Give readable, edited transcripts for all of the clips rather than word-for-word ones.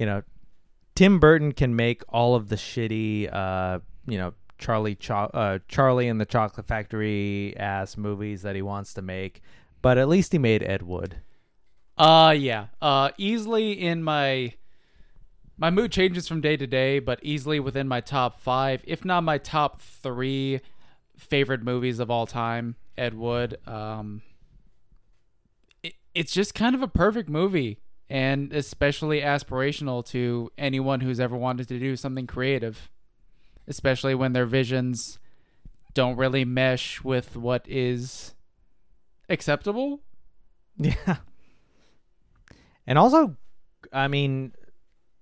you know, Tim Burton can make all of the shitty, you know, Charlie and the Chocolate Factory ass movies that he wants to make, but at least he made Ed Wood. Yeah. Easily in my mood changes from day to day, but easily within my top 5, if not my top 3 favorite movies of all time, Ed Wood. It's just kind of a perfect movie, and especially aspirational to anyone who's ever wanted to do something creative, especially when their visions don't really mesh with what is acceptable. Yeah. And also,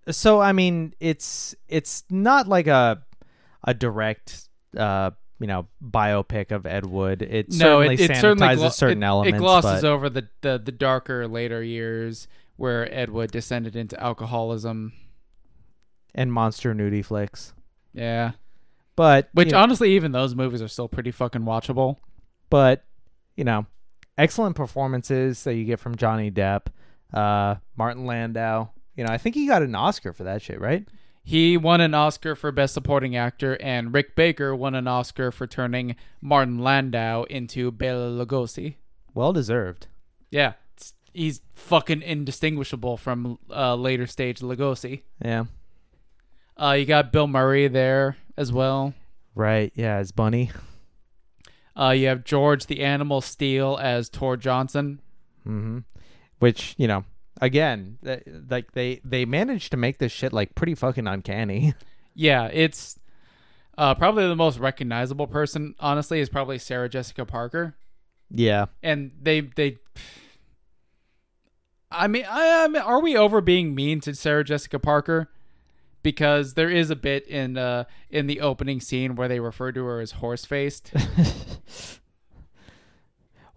it's not like a direct, biopic of Ed Wood. It certainly sanitizes certain elements. It glosses over the darker later years where Ed Wood descended into alcoholism. And monster nudie flicks. Yeah. Honestly, even those movies are still pretty fucking watchable. But, excellent performances that you get from Johnny Depp, Martin Landau. I think he got an Oscar for that shit, right? He won an Oscar for Best Supporting Actor, and Rick Baker won an Oscar for turning Martin Landau into Bela Lugosi. Well deserved. Yeah. He's fucking indistinguishable from later stage Lugosi. Yeah. You got Bill Murray there as well. Right, yeah, as Bunny. You have George the Animal Steele as Tor Johnson. Mm-hmm. Which, again, like they managed to make this shit like pretty fucking uncanny. Yeah, it's probably the most recognizable person, honestly, is probably Sarah Jessica Parker. Yeah. And they I mean, are we over being mean to Sarah Jessica Parker? Because there is a bit in the opening scene where they refer to her as horse-faced.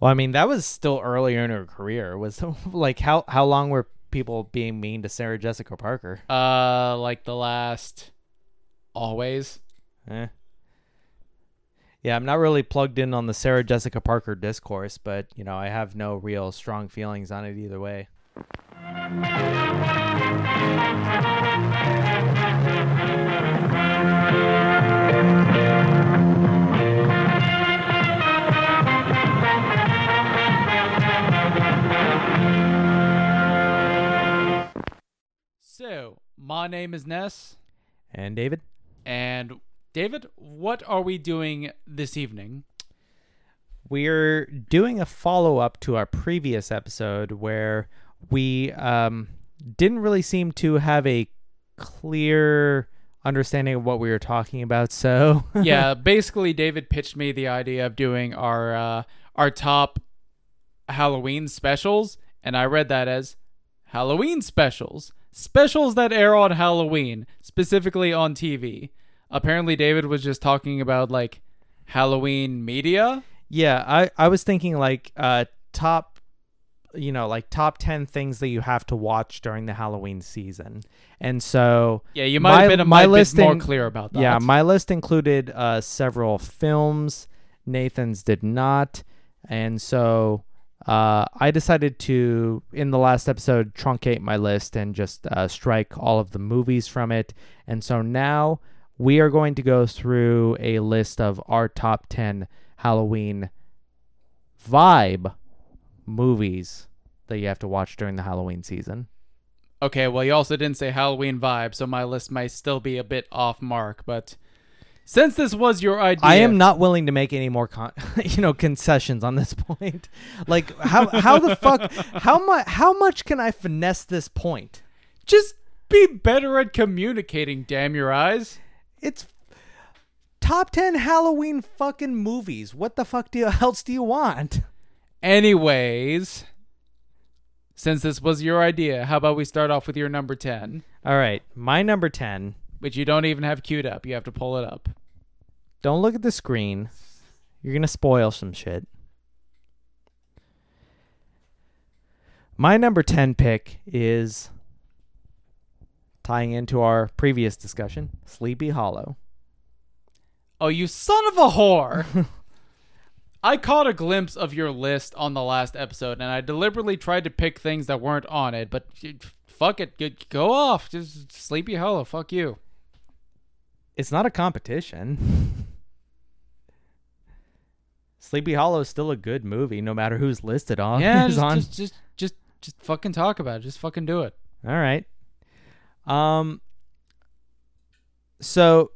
Well, that was still earlier in her career. It was like how long were people being mean to Sarah Jessica Parker? Like the last always. Yeah, I'm not really plugged in on the Sarah Jessica Parker discourse, but I have no real strong feelings on it either way. So, my name is Ness. And David. And David, what are we doing this evening? We're doing a follow-up to our previous episode where we didn't really seem to have a clear understanding of what we were talking about, so... Yeah, basically David pitched me the idea of doing our top Halloween specials, and I read that as Halloween specials. Specials that air on Halloween, specifically on TV. Apparently David was just talking about like Halloween media. Yeah, I was thinking like top 10 things that you have to watch during the Halloween season. And so yeah, you might have been my list more clear about that. Yeah, my list included several films. Nathan's did not. And so I decided to, in the last episode, truncate my list and just strike all of the movies from it. And so now we are going to go through a list of our top 10 Halloween vibe movies that you have to watch during the Halloween season. Okay, well, you also didn't say Halloween vibe, so my list might still be a bit off mark, but... Since this was your idea, I am not willing to make any more concessions on this point. Like how the fuck how much can I finesse this point? Just be better at communicating, damn your eyes. It's top 10 Halloween fucking movies. What the fuck else do you want? Anyways, since this was your idea, how about we start off with your number 10? All right, my number 10. Which you don't even have queued up. You have to pull it up. Don't look at the screen. You're going to spoil some shit. My number 10 pick is, tying into our previous discussion, Sleepy Hollow. Oh, you son of a whore. I caught a glimpse of your list on the last episode, and I deliberately tried to pick things that weren't on it, but fuck it, go off. Just Sleepy Hollow, fuck you. It's not a competition. Sleepy Hollow is still a good movie, no matter who's listed on. Yeah, just fucking talk about it. Just fucking do it. All right. So,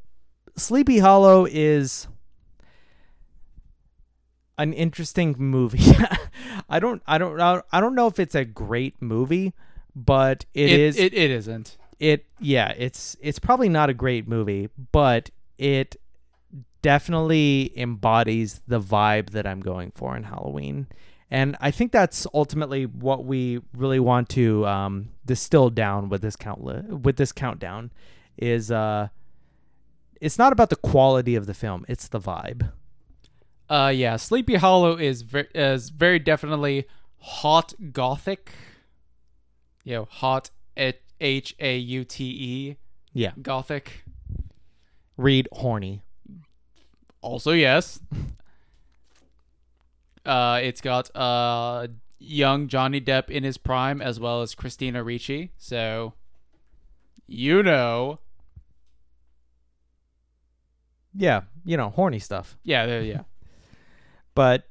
Sleepy Hollow is an interesting movie. I don't know if it's a great movie, but it is. It isn't. It's probably not a great movie, but it definitely embodies the vibe that I'm going for in Halloween. And I think that's ultimately what we really want to distill down with this countdown is it's not about the quality of the film, it's the vibe. Yeah, Sleepy Hollow is very definitely hot gothic. You know, hot HAUTE. Yeah. Gothic. Read horny. Also, yes. It's got young Johnny Depp in his prime, as well as Christina Ricci. So, you know. Yeah, you know, horny stuff. Yeah. But,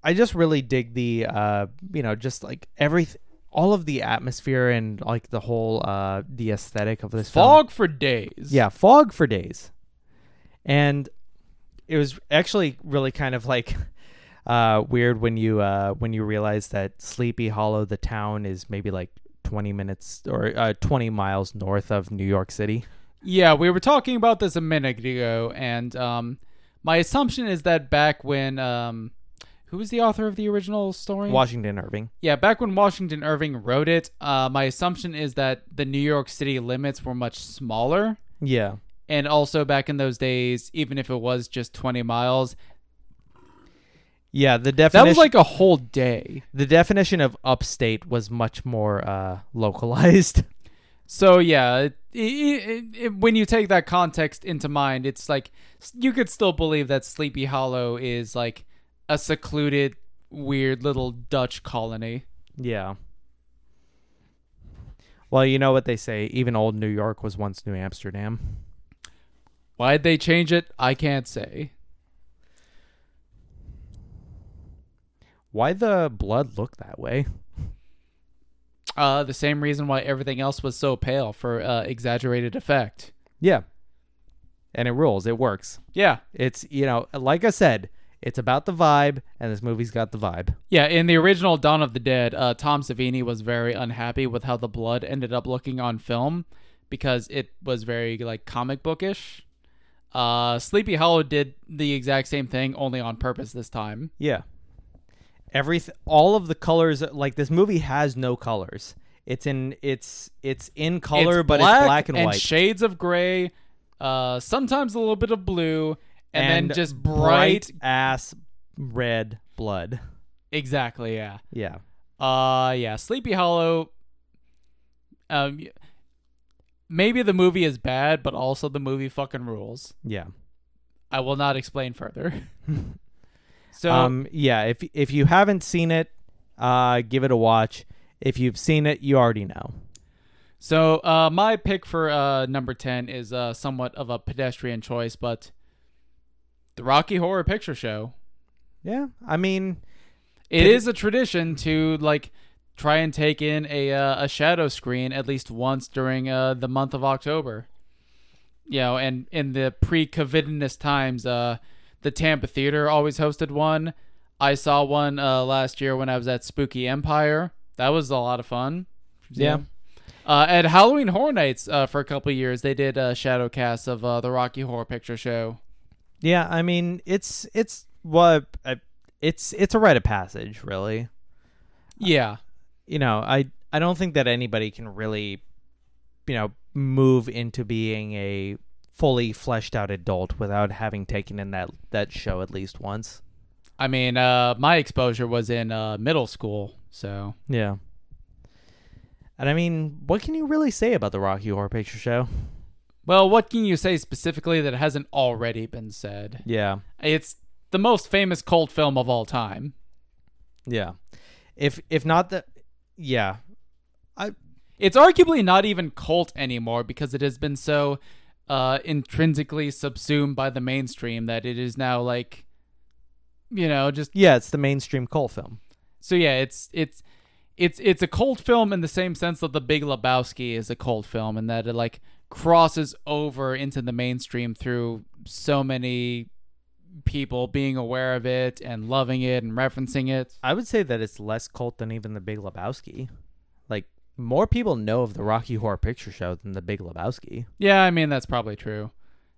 I just really dig the, just like everything, all of the atmosphere and like the whole, the aesthetic of this fog film. For days. Yeah, fog for days. And it was actually really kind of like weird when you realize that Sleepy Hollow, the town, is maybe like 20 minutes or 20 miles north of New York City. Yeah, we were talking about this a minute ago, and my assumption is that back when who was the author of the original story? Washington Irving. Yeah, back when Washington Irving wrote it, my assumption is that the New York City limits were much smaller. Yeah. And also back in those days, even if it was just 20 miles. Yeah, the definition... That was like a whole day. The definition of upstate was much more localized. So, yeah, when you take that context into mind, it's like you could still believe that Sleepy Hollow is like a secluded, weird little Dutch colony. Yeah. Well, you know what they say. Even old New York was once New Amsterdam. Why'd they change it? I can't say. Why the blood look that way? The same reason why everything else was so pale, for exaggerated effect. Yeah. And it rules. It works. Yeah. It's, like I said, it's about the vibe, and this movie's got the vibe. Yeah, in the original Dawn of the Dead, Tom Savini was very unhappy with how the blood ended up looking on film, because it was very like comic bookish. Sleepy Hollow did the exact same thing, only on purpose this time. Yeah. All of the colors, like this movie has no colors. It's in color, but it's black and white. And shades of gray, sometimes a little bit of blue, and then just bright ass red blood. Exactly, yeah. Yeah. Sleepy Hollow, maybe the movie is bad, but also the movie fucking rules. Yeah. I will not explain further. So if you haven't seen it, give it a watch. If you've seen it, you already know. So my pick for number 10 is somewhat of a pedestrian choice, but the Rocky Horror Picture Show. Yeah, I mean, it is a tradition to like try and take in a shadow screen at least once during the month of October. You know, and in the pre-COVIDness times, the Tampa Theater always hosted one. I saw one last year when I was at Spooky Empire. That was a lot of fun. Yeah. At Halloween Horror Nights for a couple of years, they did a shadow cast of the Rocky Horror Picture Show. Yeah, I mean, it's a rite of passage, really. Yeah. I don't think that anybody can really, move into being a fully fleshed out adult without having taken in that show at least once. I mean, my exposure was in middle school, so. Yeah. And I mean, what can you really say about the Rocky Horror Picture Show? Well, what can you say specifically that hasn't already been said? Yeah. It's the most famous cult film of all time. Yeah. If not that, yeah. It's arguably not even cult anymore because it has been so intrinsically subsumed by the mainstream that it is now like, you know, just... Yeah, it's the mainstream cult film. So yeah, it's a cult film in the same sense that The Big Lebowski is a cult film, and that it like crosses over into the mainstream through so many people being aware of it and loving it and referencing it. I would say that it's less cult than even The Big Lebowski. Like, more people know of the Rocky Horror Picture Show than The Big Lebowski. Yeah, I mean, that's probably true.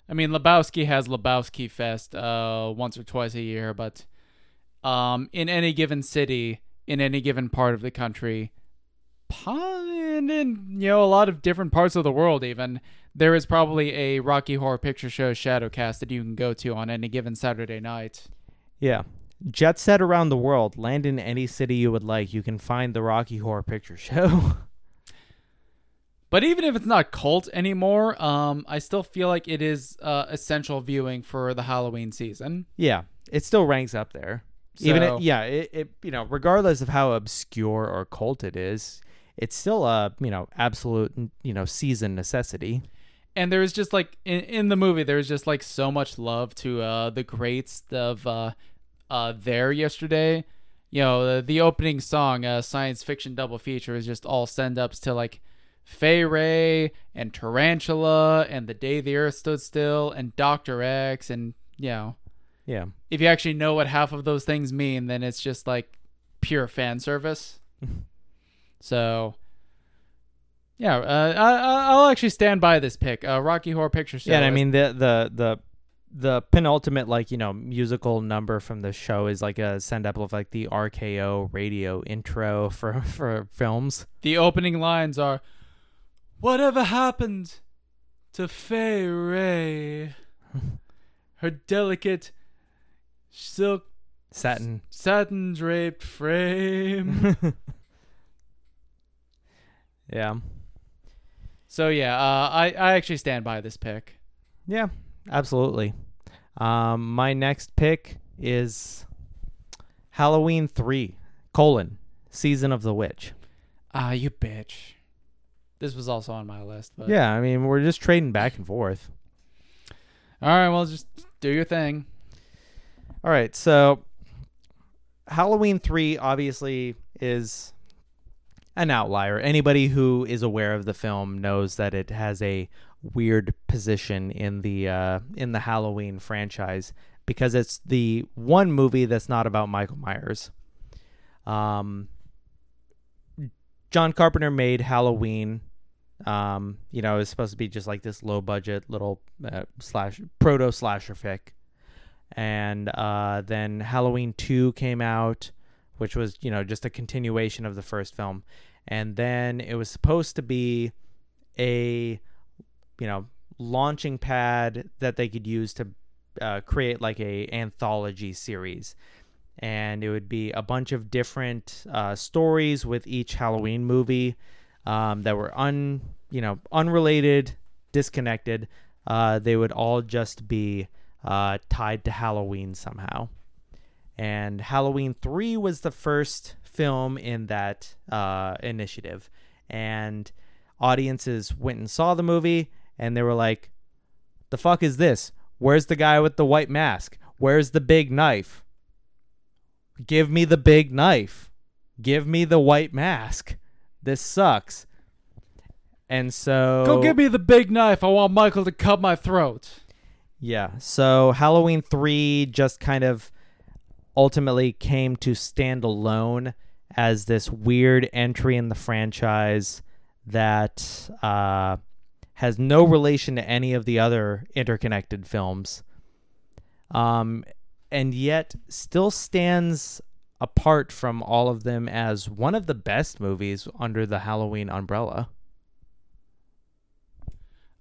I mean, Lebowski has Lebowski Fest once or twice a year, but in any given city, in any given part of the country, and in, you know, a lot of different parts of the world even, there is probably a Rocky Horror Picture Show Shadowcast that you can go to on any given Saturday night. Yeah. Jet set around the world, land in any city you would like, you can find the Rocky Horror Picture Show. But even if it's not cult anymore, I still feel like it is essential viewing for the Halloween season. Yeah, it still ranks up there. So, you know, regardless of how obscure or cult it is, it's still a, you know, absolute, you know, season necessity. And there is just like in the movie, there's just like so much love to the greats of There Yesterday. You know, the opening song, Science Fiction Double Feature, is just all send ups to like Fay Wray and Tarantula and The Day the Earth Stood Still and Dr. X, and you know. Yeah. If you actually know what half of those things mean, then it's just like pure fan service. So, yeah, I'll actually stand by this pick. Rocky Horror Picture Show. Yeah, and I mean the penultimate, like, you know, musical number from the show is like a send up of like the RKO radio intro for films. The opening lines are, "Whatever happened to Fay Wray? Her delicate silk satin draped frame." Yeah. So, yeah, I actually stand by this pick. Yeah, absolutely. My next pick is Halloween 3, Season of the Witch. Ah, you bitch. This was also on my list. But... Yeah, I mean, we're just trading back and forth. All right, well, just do your thing. All right, so Halloween 3 obviously is... an outlier. Anybody who is aware of the film knows that it has a weird position in the Halloween franchise because it's the one movie that's not about Michael Myers. John Carpenter made Halloween. You know, it was supposed to be just like this low budget little proto slasher fic, and then Halloween 2 came out, which was, you know, just a continuation of the first film. And then it was supposed to be a, you know, launching pad that they could use to create like a anthology series. And it would be a bunch of different stories with each Halloween movie that were unrelated, disconnected. They would all just be tied to Halloween somehow. And Halloween 3 was the first film in that initiative. And audiences went and saw the movie, and they were like, the fuck is this? Where's the guy with the white mask? Where's the big knife? Give me the big knife. Give me the white mask. This sucks. And so... Go give me the big knife. I want Michael to cut my throat. Yeah, so Halloween 3 just kind of... ultimately came to stand alone as this weird entry in the franchise that has no relation to any of the other interconnected films, and yet still stands apart from all of them as one of the best movies under the Halloween umbrella.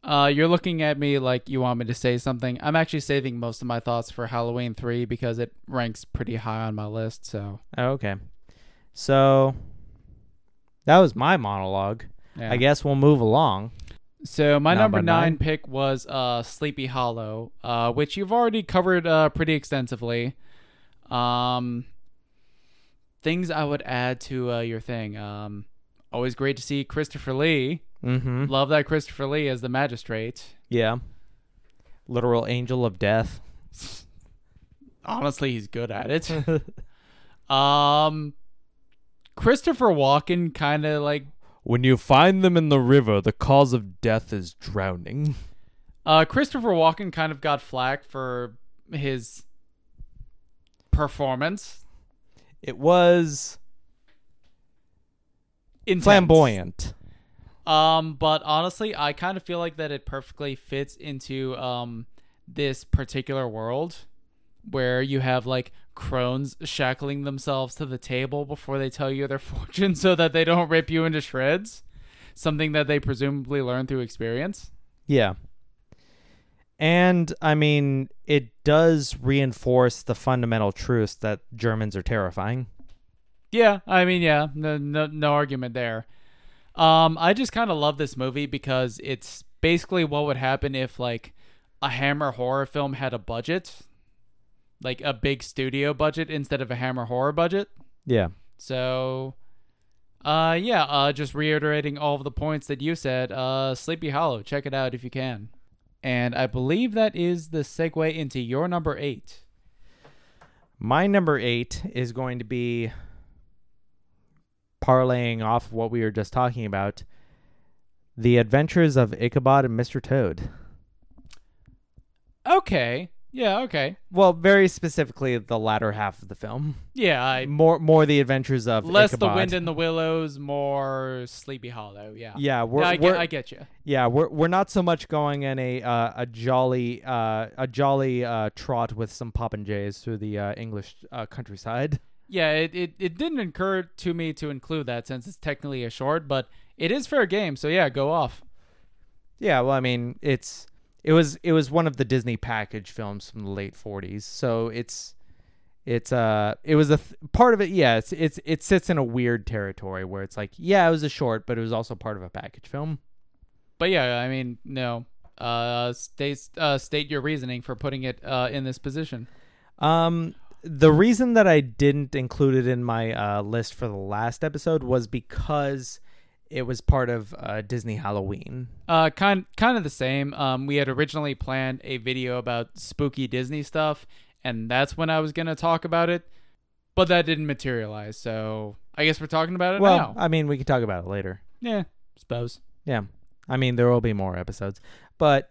You're looking at me like you want me to say something. I'm actually saving most of my thoughts for Halloween 3 because it ranks pretty high on my list. So okay, so that was my monologue. Yeah. I guess we'll move along. So my number nine pick was Sleepy Hollow, which you've already covered pretty extensively. Things I would add to your thing. Always great to see Christopher Lee. Mm-hmm. Love that Christopher Lee as the magistrate. Yeah. Literal angel of death. Honestly, he's good at it. Christopher Walken kind of like... When you find them in the river, the cause of death is drowning. Christopher Walken kind of got flack for his performance. It was intense. Flamboyant. But honestly, I kind of feel like that it perfectly fits into this particular world where you have like crones shackling themselves to the table before they tell you their fortune so that they don't rip you into shreds. Something that they presumably learn through experience. Yeah. And, I mean, it does reinforce the fundamental truth that Germans are terrifying. Yeah, I mean, yeah, no argument there. I just kind of love this movie because it's basically what would happen if, like, a Hammer horror film had a budget. Like, a big studio budget instead of a Hammer horror budget. Yeah. So, just reiterating all of the points that you said, Sleepy Hollow, check it out if you can. And I believe that is the segue into your number 8. My number 8 is going to be parlaying off what we were just talking about. The Adventures of Ichabod and Mr. Toad. Okay. Yeah, okay. Well, very specifically the latter half of the film. Yeah. More the Adventures of less Ichabod. Less The Wind in the Willows, more Sleepy Hollow, yeah. Yeah, I get you. Yeah, we're not so much going in a jolly trot with some popinjays through the English countryside. Yeah, it didn't occur to me to include that since it's technically a short, but it is fair game, so yeah, go off. Yeah, well, I mean, It was one of the Disney package films from the late 1940s, so part of it. Yeah, it sits in a weird territory where it's like, yeah, it was a short, but it was also part of a package film. But yeah, I mean, no. State your reasoning for putting it in this position. The reason that I didn't include it in my list for the last episode was because it was part of Disney Halloween. Kind of the same. We had originally planned a video about spooky Disney stuff, and that's when I was going to talk about it, but that didn't materialize, so I guess we're talking about it now. Well, I mean, we can talk about it later. Yeah, suppose. Yeah. I mean, there will be more episodes. But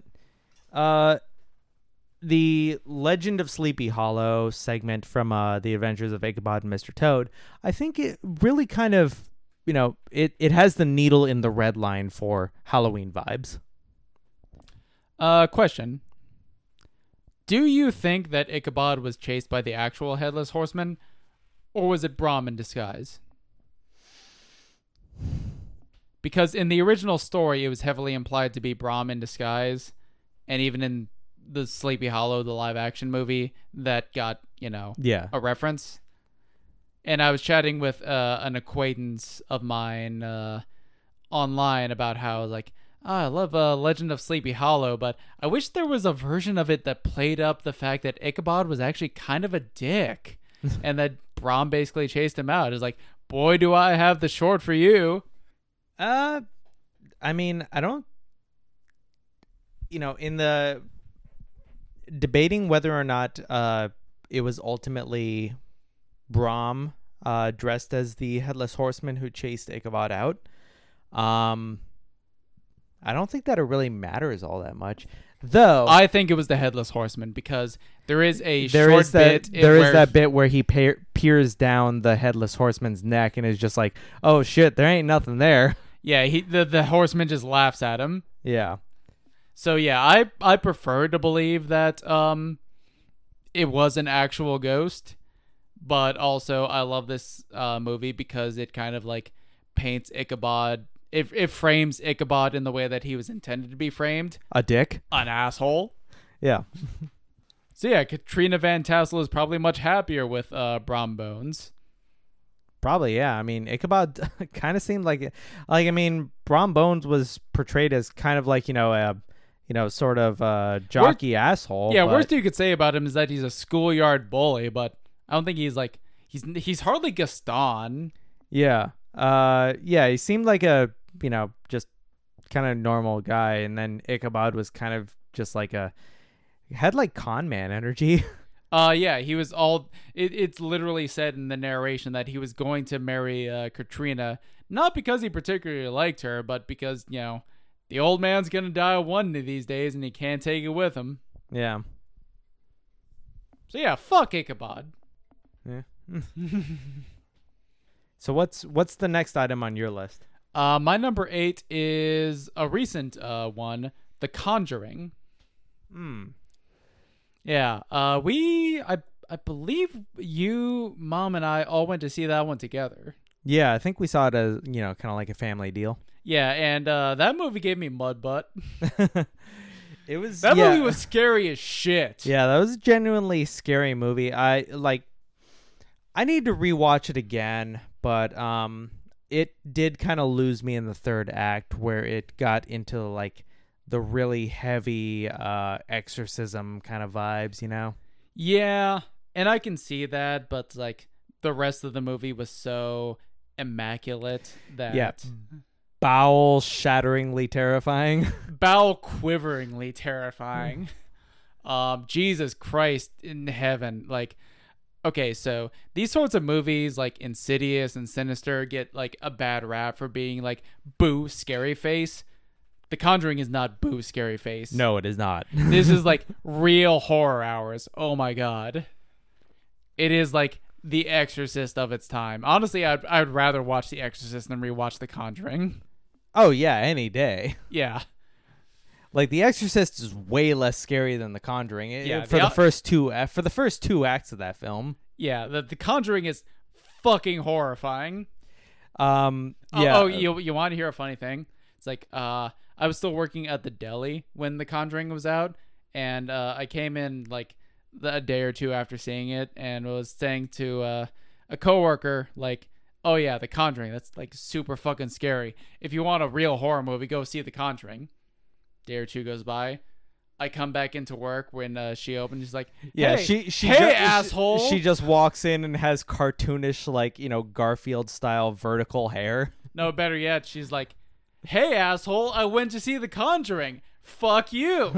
the Legend of Sleepy Hollow segment from The Adventures of Ichabod and Mr. Toad, I think it really kind of... You know, it has the needle in the red line for Halloween vibes. Question. Do you think that Ichabod was chased by the actual Headless Horseman, or was it Brom in disguise? Because in the original story, it was heavily implied to be Brom in disguise, and even in the Sleepy Hollow, the live-action movie, that got, a reference. And I was chatting with an acquaintance of mine online about how, like, I love Legend of Sleepy Hollow, but I wish there was a version of it that played up the fact that Ichabod was actually kind of a dick and that Brom basically chased him out. It's like, boy, do I have the short for you. I mean, I don't... in the... Debating whether or not it was ultimately... Brom dressed as the Headless Horseman who chased Ichabod out. I don't think that it really matters all that much, though. I think it was the Headless Horseman because there is that bit where he peers down the Headless Horseman's neck and is just like, "Oh shit, there ain't nothing there." Yeah, the horseman just laughs at him. Yeah. So yeah, I prefer to believe that it was an actual ghost. But also, I love this movie because it kind of like paints Ichabod. It frames Ichabod in the way that he was intended to be framed. A dick. An asshole. Yeah. So yeah, Katrina Van Tassel is probably much happier with Brom Bones. Probably, yeah. I mean, Ichabod kind of seemed like I mean, Brom Bones was portrayed as kind of like, sort of a jockey asshole. Yeah, worst you could say about him is that he's a schoolyard bully, but... I don't think he's like, He's hardly Gaston. Yeah. Yeah, he seemed like a, you know, just kind of normal guy. And then Ichabod was kind of just like had like con man energy. Yeah, he was all, it's literally said in the narration that he was going to marry Katrina, not because he particularly liked her, but because, you know, the old man's going to die one of these days and he can't take it with him. Yeah. So yeah, fuck Ichabod. Yeah. So what's the next item on your list? My number 8 is a recent one, The Conjuring. Hmm. Yeah, I believe you, Mom, and I all went to see that one together. Yeah, I think we saw it as, you know, kind of like a family deal. Yeah, and that movie gave me mud butt. Movie was scary as shit. Yeah, that was a genuinely scary movie. I need to rewatch it again, but it did kind of lose me in the third act where it got into like the really heavy exorcism kind of vibes, you know? Yeah, and I can see that, but like the rest of the movie was so immaculate that... Yeah. Bowel-shatteringly terrifying. Bowel-quiveringly terrifying. Jesus Christ in heaven. Like, okay, so these sorts of movies like Insidious and Sinister get like a bad rap for being like, boo, scary face. The Conjuring is not boo scary face. No, it is not. This is like real horror hours. Oh my God. It is like The Exorcist of its time. Honestly, I'd rather watch The Exorcist than rewatch The Conjuring. Oh yeah, any day. Yeah. Like The Exorcist is way less scary than The Conjuring. For the first two acts of that film. Yeah, the Conjuring is fucking horrifying. Yeah. Oh, you want to hear a funny thing? It's like I was still working at the deli when The Conjuring was out, and I came in like a day or two after seeing it and was saying to a coworker, like, oh yeah, The Conjuring, that's like super fucking scary. If you want a real horror movie, go see The Conjuring. Day or two goes by. I come back into work when she opened. She's like, hey, yeah, asshole. She just walks in and has cartoonish, like, you know, Garfield-style vertical hair. No, better yet, she's like, hey, asshole, I went to see The Conjuring. Fuck you.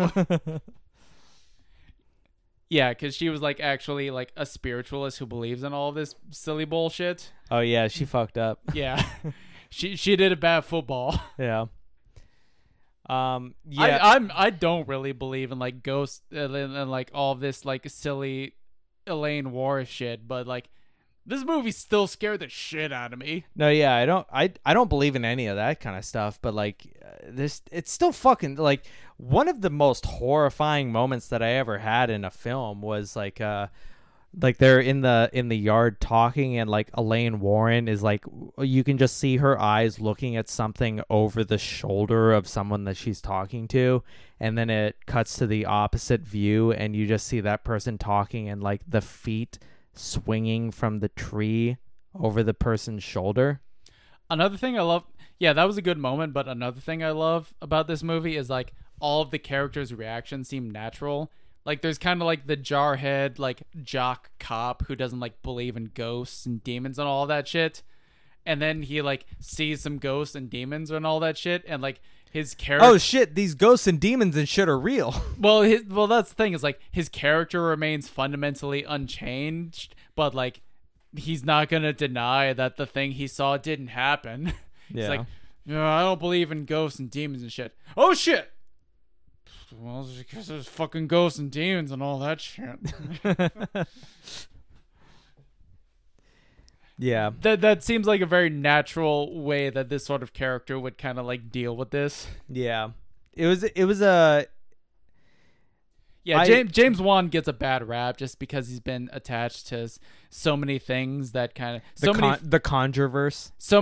Yeah, because she was, like, actually, like, a spiritualist who believes in all of this silly bullshit. Oh, yeah, she fucked up. Yeah. She did a bad football. Yeah. Yeah. I don't really believe in, like, ghosts and, like, all this, like, silly Elaine Warren shit, but, like, this movie still scared the shit out of me. No, yeah, I don't believe in any of that kind of stuff, but like it's still fucking like one of the most horrifying moments that I ever had in a film was like they're in the yard talking and like Elaine Warren is like, you can just see her eyes looking at something over the shoulder of someone that she's talking to, and then it cuts to the opposite view and you just see that person talking and like the feet swinging from the tree over the person's shoulder. Another thing I love, yeah, that was a good moment, but another thing I love about this movie is like all of the characters' reactions seem natural. Like there's kind of like the jarhead, like jock cop who doesn't like believe in ghosts and demons and all that shit. And then he like sees some ghosts and demons and all that shit. And like his character, oh shit, these ghosts and demons and shit are real. Well, that's the thing is like his character remains fundamentally unchanged, but like he's not going to deny that the thing he saw didn't happen. Yeah. He's like, no, I don't believe in ghosts and demons and shit. Oh shit. Well, it's because there's fucking ghosts and demons and all that shit. Yeah, that seems like a very natural way that this sort of character would kind of like deal with this. Yeah, James Wan gets a bad rap just because he's been attached to so many things that kind of the Conjureverse. So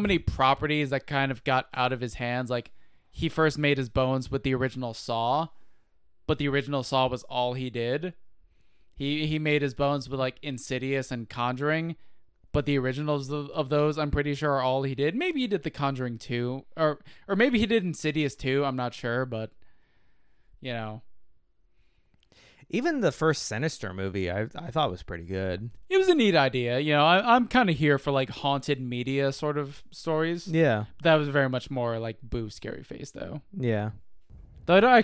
many properties that kind of got out of his hands. Like he first made his bones with the original Saw, but the original Saw was all he did. He made his bones with like Insidious and Conjuring. But the originals of those, I'm pretty sure, are all he did. Maybe he did The Conjuring 2, or maybe he did Insidious 2. I'm not sure, but, you know. Even the first Sinister movie, I thought was pretty good. It was a neat idea. You know, I'm kind of here for like haunted media sort of stories. Yeah. That was very much more like boo scary face though. Yeah. Though I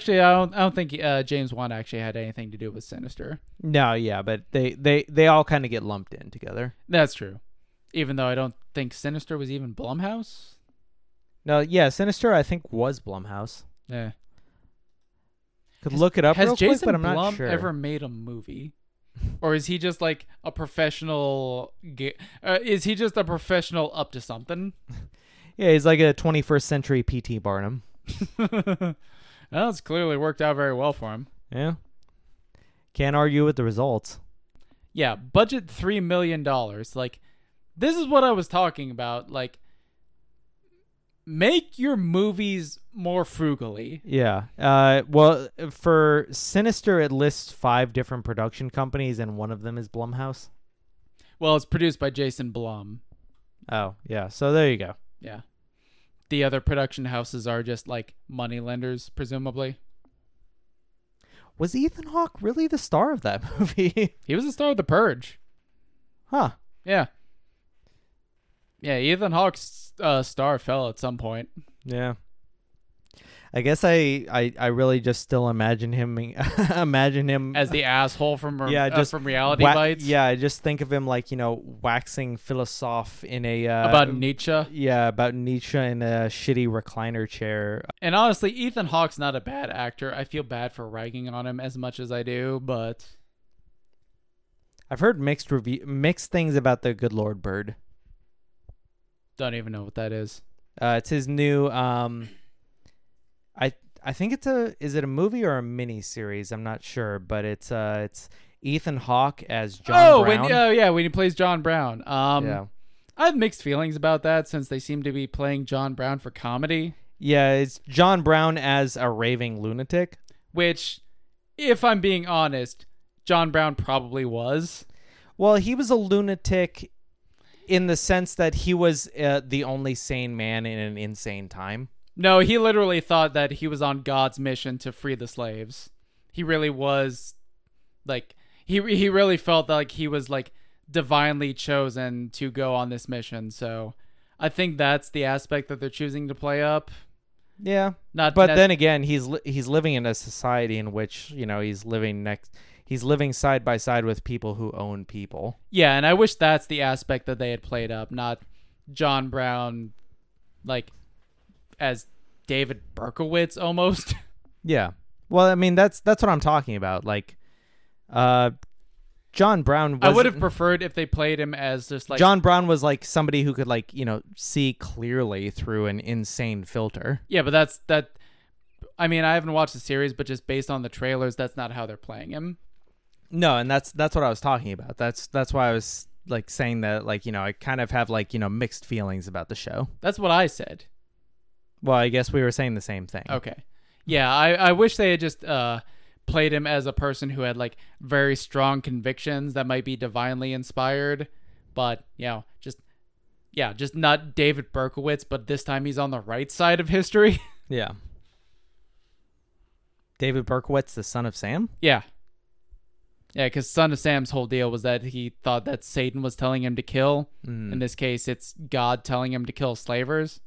don't think James Wan actually had anything to do with Sinister. No, yeah, but they all kind of get lumped in together. That's true. Even though I don't think Sinister was even Blumhouse. No, yeah, Sinister I think was Blumhouse. Yeah. Could look it up real quick, but I'm not sure. Has Jason Blum ever made a movie? Or is he just like a professional... is he just a professional up to something? Yeah, he's like a 21st century P.T. Barnum. Well, it's clearly worked out very well for him. Yeah. Can't argue with the results. Yeah, budget $3 million. Like, this is what I was talking about. Like, make your movies more frugally. Yeah. Well, for Sinister, it lists 5 different production companies, and one of them is Blumhouse. Well, it's produced by Jason Blum. Oh, yeah. So there you go. Yeah. The other production houses are just like money lenders, presumably. Was Ethan Hawke really the star of that movie? He was the star of The Purge. Huh. Yeah. Yeah, Ethan Hawke's star fell at some point. Yeah. I guess I really just still imagine him as the asshole from Reality Bites. Yeah, I just think of him like, you know, waxing philosoph in a... about Nietzsche. Yeah, about Nietzsche in a shitty recliner chair. And honestly, Ethan Hawke's not a bad actor. I feel bad for ragging on him as much as I do, but... I've heard mixed things about The Good Lord Bird. Don't even know what that is. It's his new I think it's is it a movie or a mini series? I'm not sure, but it's Ethan Hawke as John Brown. When he plays John Brown. Yeah. I have mixed feelings about that since they seem to be playing John Brown for comedy. Yeah, it's John Brown as a raving lunatic, which, if I'm being honest, John Brown probably was. Well, he was a lunatic in the sense that he was the only sane man in an insane time. No, he literally thought that he was on God's mission to free the slaves. He really was, like, he really felt like he was, like, divinely chosen to go on this mission. So I think that's the aspect that they're choosing to play up. Yeah. Then again, he's living in a society in which, you know, he's living side by side with people who own people. Yeah, and I wish that's the aspect that they had played up, not John Brown, like... as David Berkowitz almost. Yeah. Well, I mean, that's what I'm talking about. Like, John Brown was... I would have preferred if they played him as just like... John Brown was like somebody who could like, you know, see clearly through an insane filter. Yeah, but I mean, I haven't watched the series, but just based on the trailers, that's not how they're playing him. No, and that's what I was talking about. That's why I was like saying that, like, you know, I kind of have like, you know, mixed feelings about the show. That's what I said. Well, I guess we were saying the same thing. Okay. Yeah, I wish they had just played him as a person who had, like, very strong convictions that might be divinely inspired. But, you know, just not David Berkowitz, but this time he's on the right side of history. Yeah. David Berkowitz, the son of Sam? Yeah. Yeah, because Son of Sam's whole deal was that he thought that Satan was telling him to kill. Mm. In this case, it's God telling him to kill slavers.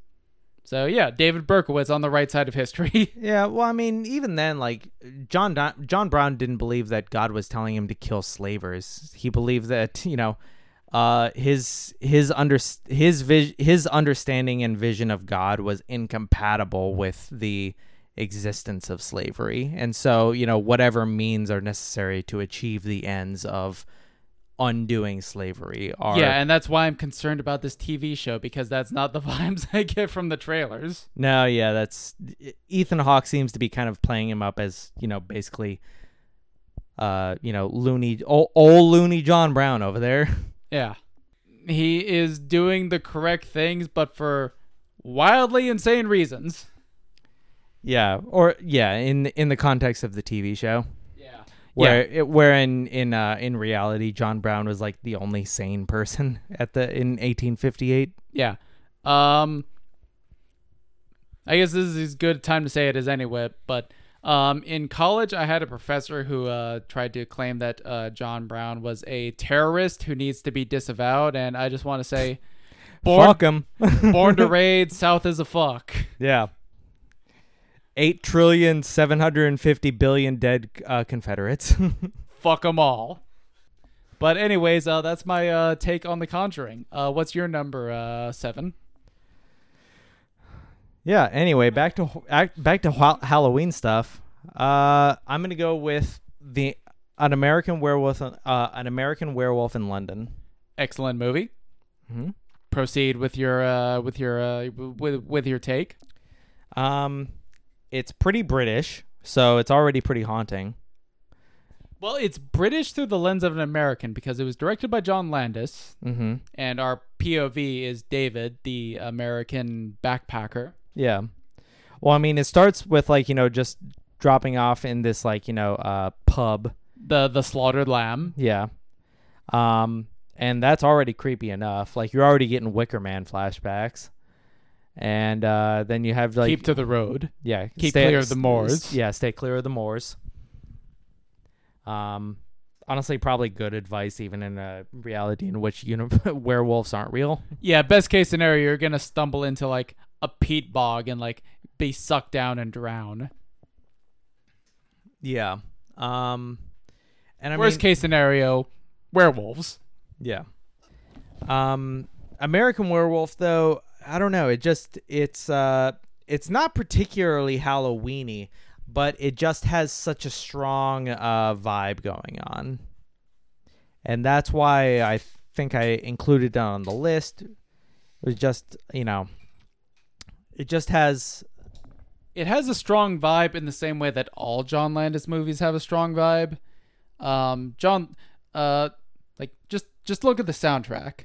So, yeah, David Berkowitz on the right side of history. Yeah, well, I mean, even then, like, John Brown didn't believe that God was telling him to kill slavers. He believed that, you know, his understanding and vision of God was incompatible with the existence of slavery. And so, you know, whatever means are necessary to achieve the ends of undoing slavery are... Yeah, and that's why I'm concerned about this TV show, because that's not the vibes I get from the trailers. No, yeah, that's... Ethan Hawke seems to be kind of playing him up as, you know, basically, you know, old loony John Brown over there. Yeah. He is doing the correct things, but for wildly insane reasons. Yeah, or, yeah, in the context of the TV show. Where in reality, John Brown was like the only sane person in 1858. Yeah. I guess this is as good a time to say it as anywhere, but In college, I had a professor who tried to claim that John Brown was a terrorist who needs to be disavowed, and I just want to say, fuck him. Born to raid, South is a fuck. Yeah. 8,750,000,000,000 dead Confederates. Fuck them all. But anyways, that's my take on The Conjuring. What's your number, 7? Yeah. Anyway, back to Halloween stuff. I'm gonna go with An American Werewolf in London. Excellent movie. Mm-hmm. Proceed with your take. It's pretty British, so it's already pretty haunting. Well, it's British through the lens of an American because it was directed by John Landis, mm-hmm. and our POV is David, the American backpacker. Yeah. Well, I mean, it starts with, like, you know, just dropping off in this, like, you know, pub. The slaughtered lamb. Yeah. And that's already creepy enough. Like, you're already getting Wicker Man flashbacks. And then you have, like... Keep to the road. Yeah. Keep clear of the moors. Yeah, stay clear of the moors. Honestly, probably good advice even in a reality in which werewolves aren't real. Yeah, best case scenario, you're going to stumble into, like, a peat bog and, like, be sucked down and drown. Yeah. Worst case scenario, werewolves. Yeah. American Werewolf, though... I don't know. It's not particularly Halloweeny, but it just has such a strong vibe going on, and that's why I think I included it on the list. It was just, you know, it has a strong vibe in the same way that all John Landis movies have a strong vibe. Just look at the soundtrack.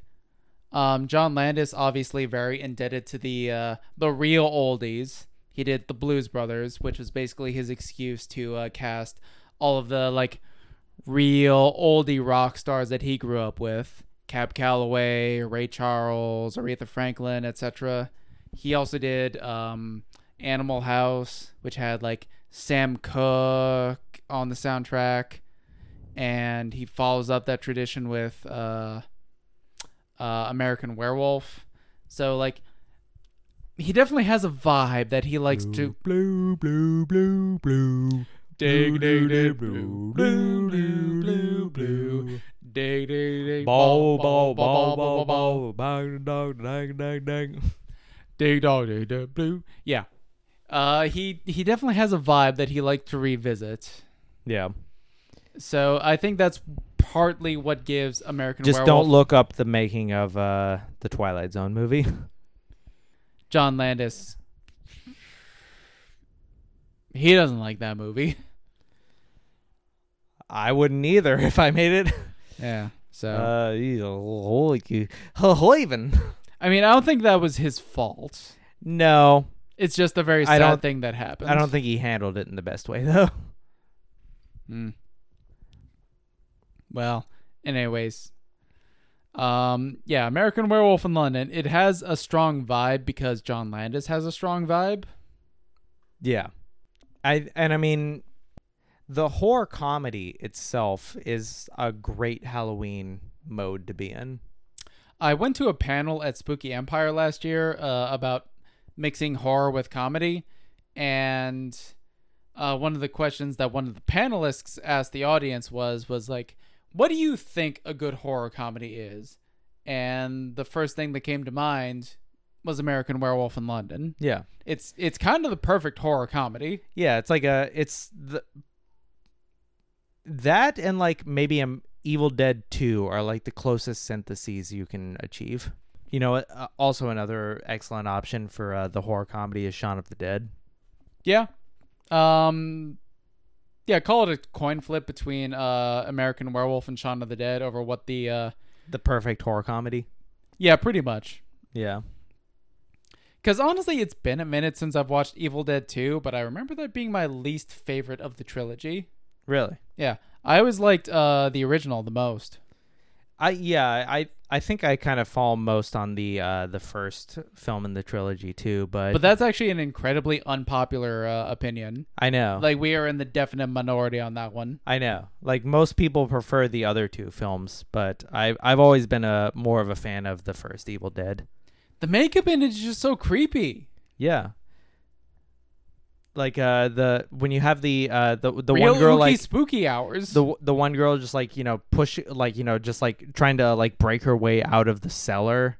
John Landis, obviously very indebted to the real oldies. He did The Blues Brothers, which was basically his excuse to cast all of the, like, real oldie rock stars that he grew up with. Cab Calloway, Ray Charles, Aretha Franklin, etc. He also did Animal House, which had, like, Sam Cooke on the soundtrack. And he follows up that tradition with... American Werewolf. So, like, he definitely has a vibe that he likes to blue, blue, blue, blue, dig, dig, dig, blue, blue, blue, blue, dig, dig, dig, ball, ball, ball, ball, ball, bang, dog, dang, dang, dang, dig, dog, dig, dig, blue. Yeah. He definitely has a vibe that he likes to revisit. Yeah. So I think that's partly what gives American Werewolf. Just don't look up the making of the Twilight Zone movie. John Landis, he doesn't like that movie. I wouldn't either if I made it. Yeah. So I mean, I don't think that was his fault. No. It's just a very sad thing that happened. I don't think he handled it in the best way, though. Hmm. Well, anyways, yeah, American Werewolf in London. It has a strong vibe because John Landis has a strong vibe. Yeah. I mean, the horror comedy itself is a great Halloween mode to be in. I went to a panel at Spooky Empire last year about mixing horror with comedy, and one of the questions that one of the panelists asked the audience was like, what do you think a good horror comedy is? And the first thing that came to mind was American Werewolf in London. Yeah. It's kind of the perfect horror comedy. Yeah, it's like that and, like, maybe Evil Dead 2 are, like, the closest syntheses you can achieve. You know, also another excellent option for the horror comedy is Shaun of the Dead. Yeah. Yeah, call it a coin flip between American Werewolf and Shaun of the Dead over what the perfect horror comedy. Yeah, pretty much. Yeah. Because honestly, it's been a minute since I've watched Evil Dead 2, but I remember that being my least favorite of the trilogy. Really? Yeah. I always liked the original the most. I think I kind of fall most on the first film in the trilogy too, but that's actually an incredibly unpopular opinion. I know. Like, we are in the definite minority on that one. I know. Like, most people prefer the other two films, but I've always been more of a fan of the first Evil Dead. The makeup in it is just so creepy. Yeah. Like when you have the real one girl ooky, like spooky hours, the one girl just like, you know, push, like, you know, just like trying to like break her way out of the cellar,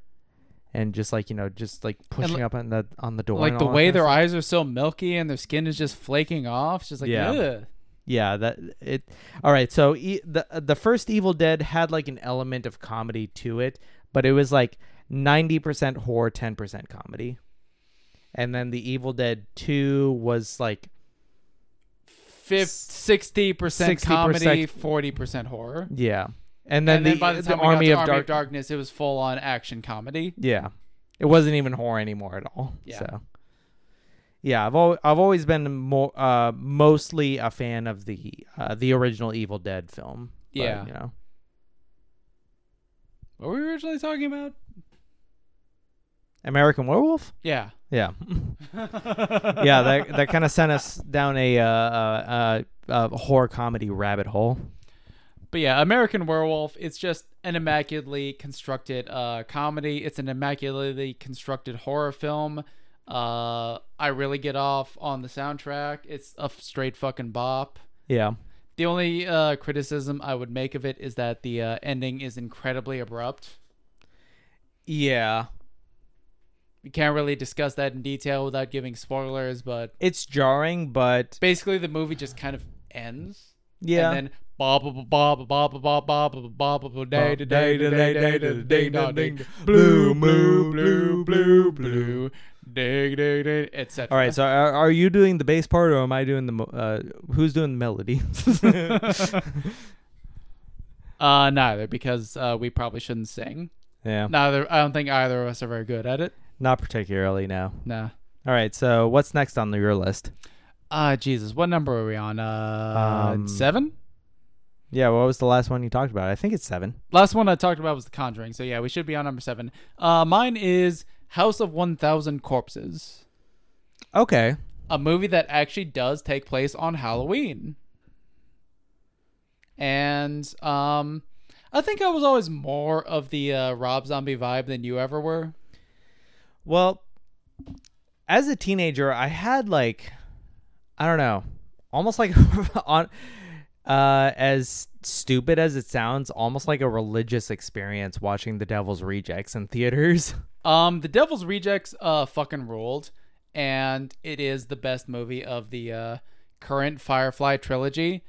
and just like, you know, just like pushing up on the door. Like, the way their eyes are so milky and their skin is just flaking off. It's just like, yeah. Ugh. Yeah, that it. All right, so the first Evil Dead had like an element of comedy to it, but it was like 90% horror, 10% comedy. And then the Evil Dead 2 was like 60% comedy, 40% horror. Yeah. And then by the time we got to Army of Darkness, it was full on action comedy. Yeah. It wasn't even horror anymore at all. Yeah. So yeah, I've always been more mostly a fan of the original Evil Dead film. But, yeah. You know. What were we originally talking about? American Werewolf? Yeah. Yeah. Yeah, that kind of sent us down a horror comedy rabbit hole. But yeah, American Werewolf, it's just an immaculately constructed comedy. It's an immaculately constructed horror film. I really get off on the soundtrack. It's a straight fucking bop. Yeah. The only criticism I would make of it is that the ending is incredibly abrupt. Yeah. We can't really discuss that in detail without giving spoilers, but... It's jarring, but... Basically, the movie just kind of ends. Yeah. And then... Blue, blue, blue, blue, blue. Etc. All right, so are you doing the bass part, or am I doing the... who's doing the melody? Neither, because we probably shouldn't sing. Yeah. Neither. I don't think either of us are very good at it. Not particularly, no. No. All right, so what's next on your list? Jesus, what number are we on? 7? Yeah, what was the last one you talked about? I think it's 7. Last one I talked about was The Conjuring, so yeah, we should be on number 7. Mine is House of 1,000 Corpses. Okay. A movie that actually does take place on Halloween. And I think I was always more of the Rob Zombie vibe than you ever were. Well, as a teenager, I had like, I don't know, almost like as stupid as it sounds, almost like a religious experience watching The Devil's Rejects in theaters. The Devil's Rejects fucking ruled, and it is the best movie of the current Firefly trilogy,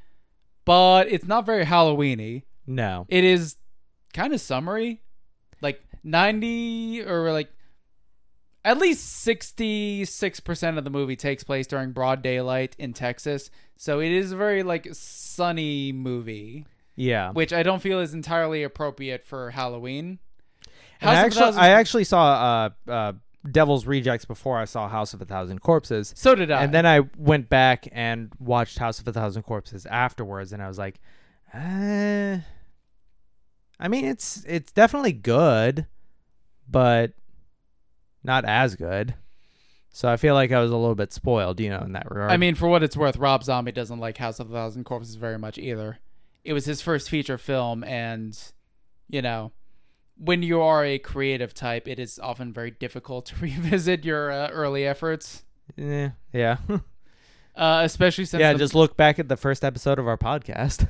but it's not very Halloween-y. No. It is kind of summery. Like 90 or like at least 66% of the movie takes place during broad daylight in Texas. So it is a very like sunny movie. Yeah. Which I don't feel is entirely appropriate for Halloween. I actually saw Devil's Rejects before I saw House of 1,000 Corpses. So did I. And then I went back and watched House of 1,000 Corpses afterwards, and I was like, I mean, it's definitely good, but not as good. So I feel like I was a little bit spoiled, you know, in that regard. I mean, for what it's worth, Rob Zombie doesn't like House of a Thousand Corpses very much either. It was his first feature film, and, you know, when you are a creative type, it is often very difficult to revisit your early efforts. Yeah. Especially since... Yeah, just look back at the first episode of our podcast.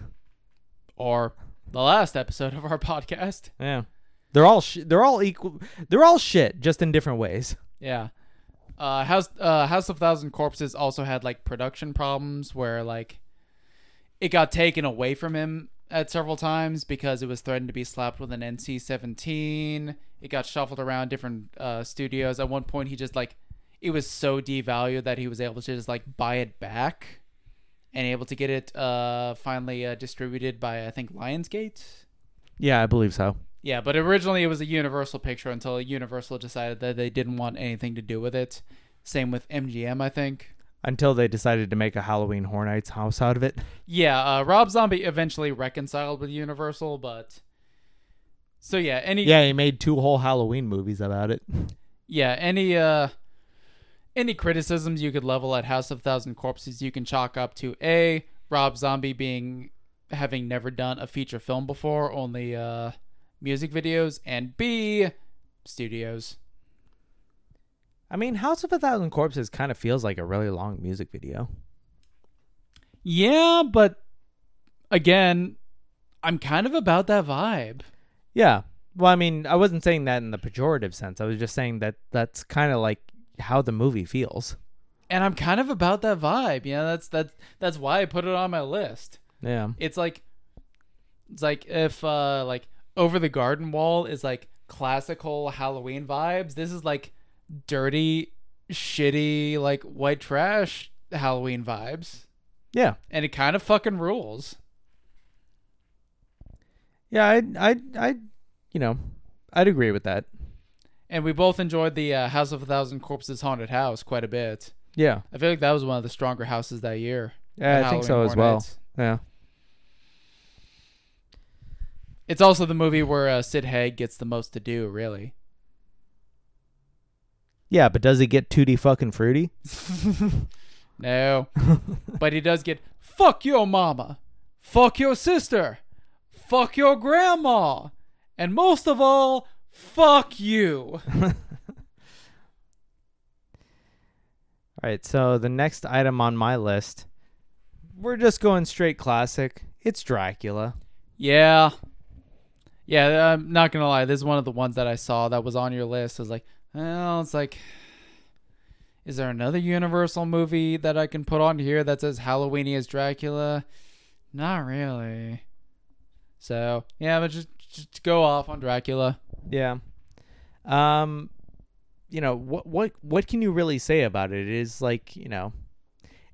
Or the last episode of our podcast. Yeah. They're all equal. They're all shit, just in different ways. Yeah. House of 1,000 Corpses also had like production problems where like it got taken away from him at several times because it was threatened to be slapped with an NC-17. It got shuffled around different studios. At one point, he just like, it was so devalued that he was able to just like buy it back. And able to get it finally distributed by, I think, Lionsgate? Yeah, I believe so. Yeah, but originally it was a Universal picture until Universal decided that they didn't want anything to do with it. Same with MGM, I think. Until they decided to make a Halloween Horror Nights house out of it. Yeah, Rob Zombie eventually reconciled with Universal, but So yeah, he made two whole Halloween movies about it. Yeah, any criticisms you could level at House of Thousand Corpses, you can chalk up to A, Rob Zombie having never done a feature film before, only music videos, and B, studios. I mean, House of a Thousand Corpses kind of feels like a really long music video. Yeah, but again, I'm kind of about that vibe. Yeah. Well, I mean, I wasn't saying that in the pejorative sense. I was just saying that that's kind of like how the movie feels. And I'm kind of about that vibe. You know, that's why I put it on my list. Yeah. It's like if like Over the Garden Wall is like classical Halloween vibes, this is like dirty, shitty, like white trash Halloween vibes. Yeah. And it kind of fucking rules. Yeah, I'd agree with that. And we both enjoyed the House of a Thousand Corpses Haunted House quite a bit. Yeah. I feel like that was one of the stronger houses that year. Yeah, I think so as well. Yeah. It's also the movie where Sid Haig gets the most to do, really. Yeah, but does he get tutti fucking fruity? No. But he does get, fuck your mama, fuck your sister, fuck your grandma, and most of all, fuck you. All right, so the next item on my list, we're just going straight classic. It's Dracula. Yeah, I'm not going to lie. This is one of the ones that I saw that was on your list. I was like, well, it's like, is there another Universal movie that I can put on here that's as Halloweeny as Dracula? Not really. So yeah, but just go off on Dracula. Yeah. You know what can you really say about it? It is like, you know,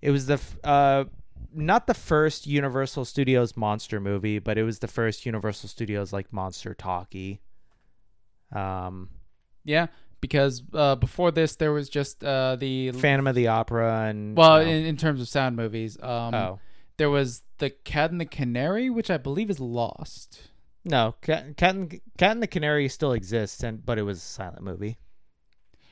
it was the not the first Universal Studios monster movie, but it was the first Universal Studios like monster talkie. Yeah. Because before this, there was just the Phantom of the Opera and in terms of sound movies, there was the Cat and the Canary, which I believe is lost. No, Cat and the Canary still exists, but it was a silent movie.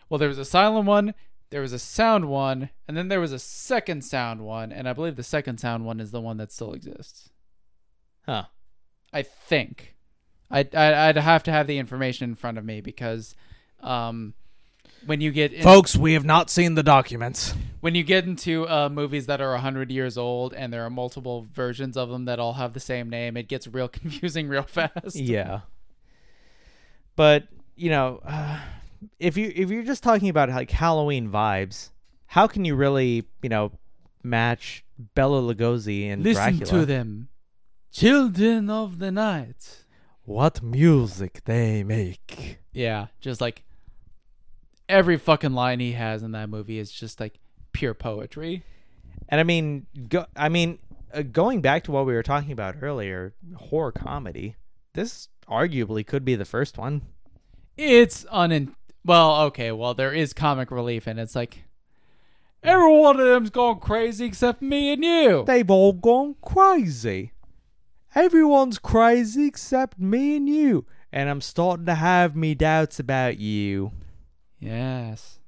Well, there was a silent one, there was a sound one, and then there was a second sound one, and I believe the second sound one is the one that still exists. Huh? I think I'd have to have the information in front of me because. When you get folks, we have not seen the documents. When you get into movies that are 100 years old and there are multiple versions of them that all have the same name, it gets real confusing real fast. Yeah. But, you know, if you're just talking about like Halloween vibes, how can you really, you know, match Bela Lugosi and Dracula? Listen to them, children of the night. What music they make. Yeah, just like every fucking line he has in that movie is just like pure poetry. And I mean, going back to what we were talking about earlier, horror comedy, this arguably could be the first one. It's there is comic relief, and it's like every one of them's gone crazy except me and you. They've all gone crazy. Everyone's crazy except me and you. And I'm starting to have me doubts about you. Yes.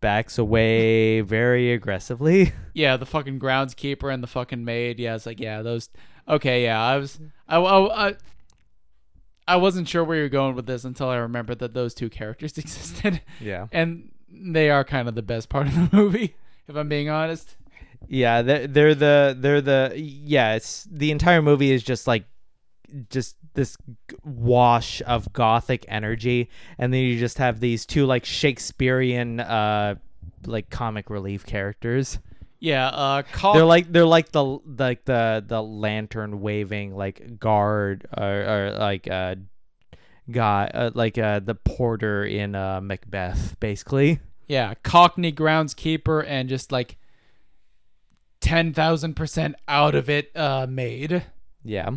Backs away very aggressively. Yeah, the fucking groundskeeper and the fucking maid. Yeah, it's like, yeah, those. Okay, yeah, I wasn't sure where you were going with this until I remembered that those two characters existed. Yeah. And they are kind of the best part of the movie, if I'm being honest. Yeah, the entire movie is just like, just this wash of gothic energy, and then you just have these two like Shakespearean like comic relief characters. Yeah, they're like the lantern waving like guard or like guy like the porter in Macbeth, basically. Yeah, Cockney groundskeeper and just like 10,000% out of it made. Yeah.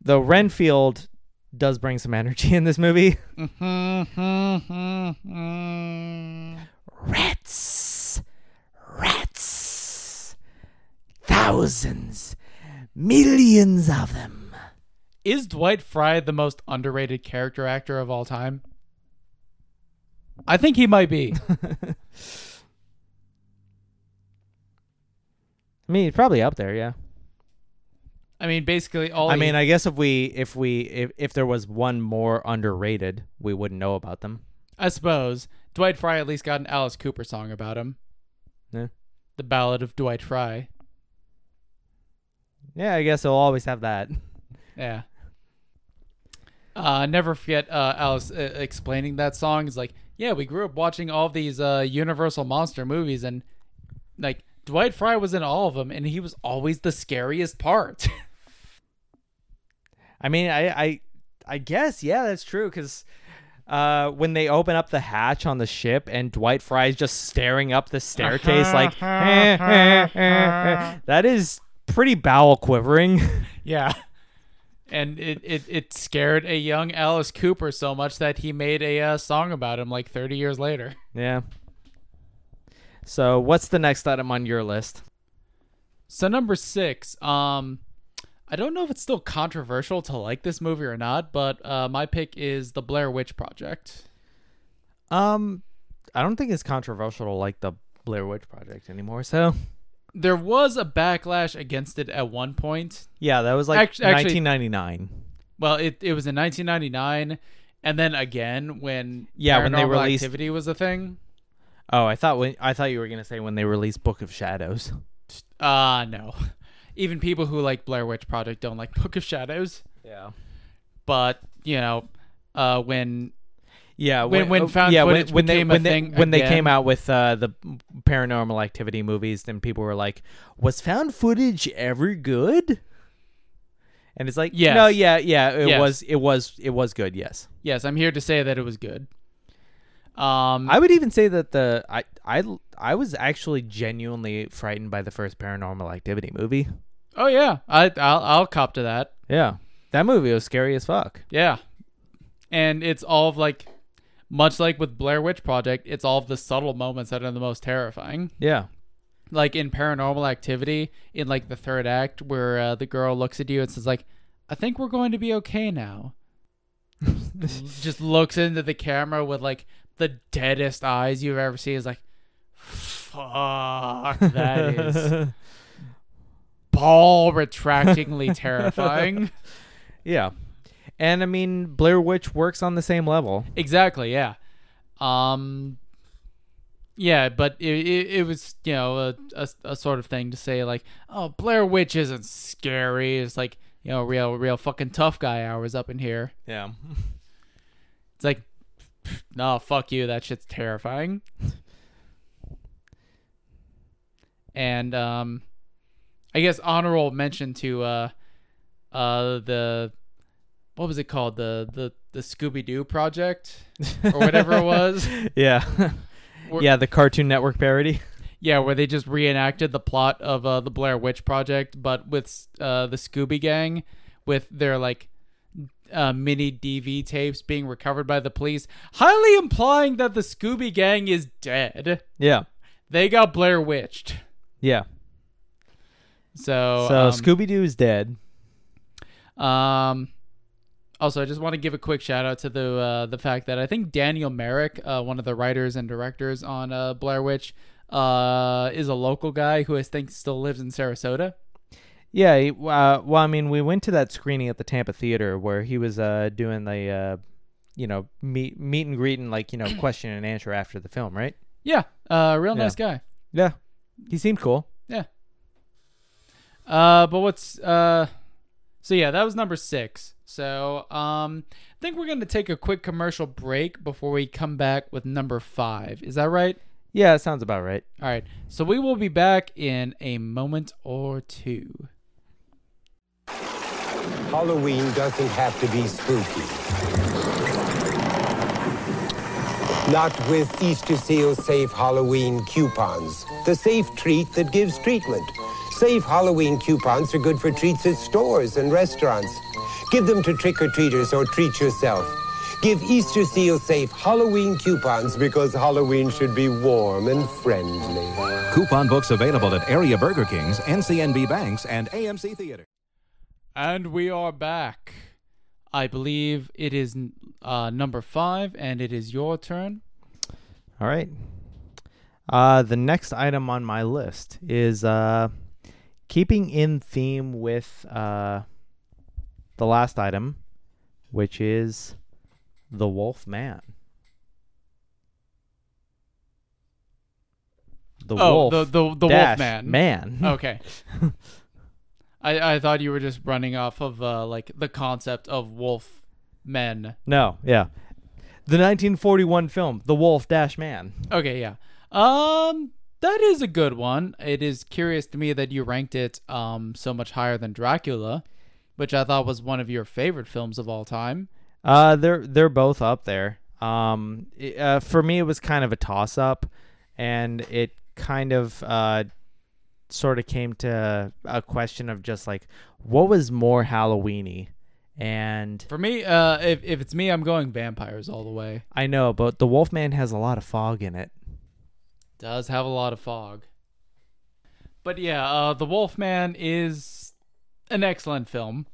Though Renfield does bring some energy in this movie. Rats. Thousands. Millions of them. Is Dwight Fry the most underrated character actor of all time? I think he might be. I mean, he's probably up there, yeah. I mean, basically all. I mean, I guess if there was one more underrated, we wouldn't know about them. I suppose Dwight Fry at least got an Alice Cooper song about him. Yeah. The Ballad of Dwight Fry. Yeah, I guess he'll always have that. Yeah. Never forget Alice explaining that song. It's like, yeah, we grew up watching all these Universal monster movies, and like Dwight Fry was in all of them, and he was always the scariest part. I mean, I guess, yeah, that's true, because when they open up the hatch on the ship and Dwight Fry is just staring up the staircase like, eh, eh, eh, eh, that is pretty bowel quivering. Yeah. And it scared a young Alice Cooper so much that he made a song about him like 30 years later. Yeah. So what's the next item on your list? So number 6, I don't know if it's still controversial to like this movie or not, but my pick is The Blair Witch Project. I don't think it's controversial to like The Blair Witch Project anymore, so... There was a backlash against it at one point. Yeah, that was like 1999. Well, it was in 1999, and then again when when they released Paranormal Activity was a thing. Oh, I thought you were gonna say when they released Book of Shadows. No. Even people who like Blair Witch Project don't like Book of Shadows. Yeah. But you know, when found footage became a thing, they came out with the Paranormal Activity movies, then people were like, "Was found footage ever good?" And it's like, yes. "No, it was good, yes." Yes, I'm here to say that it was good. I would even say that I was actually genuinely frightened by the first Paranormal Activity movie. Oh yeah, I'll cop to that. Yeah, that movie was scary as fuck. Yeah, and it's all of like. Much like with Blair Witch Project, it's all of the subtle moments that are the most terrifying. Yeah. Like in Paranormal Activity, in like the third act where the girl looks at you and says like, I think we're going to be okay now. Just looks into the camera with like the deadest eyes you've ever seen. Is like, fuck, that is ball retractingly terrifying. Yeah. And I mean, Blair Witch works on the same level. Exactly. Yeah. Yeah, but it was, you know, a sort of thing to say like, oh, Blair Witch isn't scary. It's like, you know, real fucking tough guy hours up in here. Yeah. It's like, no, fuck you. That shit's terrifying. And I guess honorable mention to the. What was it called? The Scooby-Doo Project or whatever it was. Yeah. Yeah. The Cartoon Network parody. Yeah. Where they just reenacted the plot of the Blair Witch Project, but with the Scooby gang with their like mini DV tapes being recovered by the police, highly implying that the Scooby gang is dead. Yeah. They got Blair Witched. Yeah. So Scooby-Doo is dead. Also, I just want to give a quick shout out to the fact that I think Daniel Merrick, one of the writers and directors on Blair Witch, is a local guy who I think still lives in Sarasota. Yeah, well, I mean, we went to that screening at the Tampa Theater where he was doing the, meet and greet and like question and answer after the film, right? Yeah, real nice guy. Yeah, he seemed cool. Yeah. But what's so yeah, that was number 6. So I think we're going to take a quick commercial break before we come back with number 5. Is that right? Yeah, it sounds about right. All right. So we will be back in a moment or two. Halloween doesn't have to be spooky. Not with Easter Seal Safe Halloween coupons. The safe treat that gives treatment. Safe Halloween coupons are good for treats at stores and restaurants. Give them to trick-or-treaters or treat yourself. Give Easter Seal Safe Halloween coupons because Halloween should be warm and friendly. Coupon books available at area Burger Kings, NCNB banks, and AMC Theater. And we are back. I believe it is number 5, and it is your turn. All right. The next item on my list is keeping in theme with the last item, which is The Wolf Man. The Wolf Man. Okay. I thought you were just running off of like the concept of wolf men. No, yeah. The 1941 film, The Wolf-Man. Okay, yeah. That is a good one. It is curious to me that you ranked it so much higher than Dracula, which I thought was one of your favorite films of all time. They're both up there. For me, it was kind of a toss-up, and it kind of sort of came to a question of just like, what was more Halloween-y? And for me, if it's me, I'm going vampires all the way. I know, but the Wolfman has a lot of fog in it. Does have a lot of fog. But yeah, the Wolfman is an excellent film.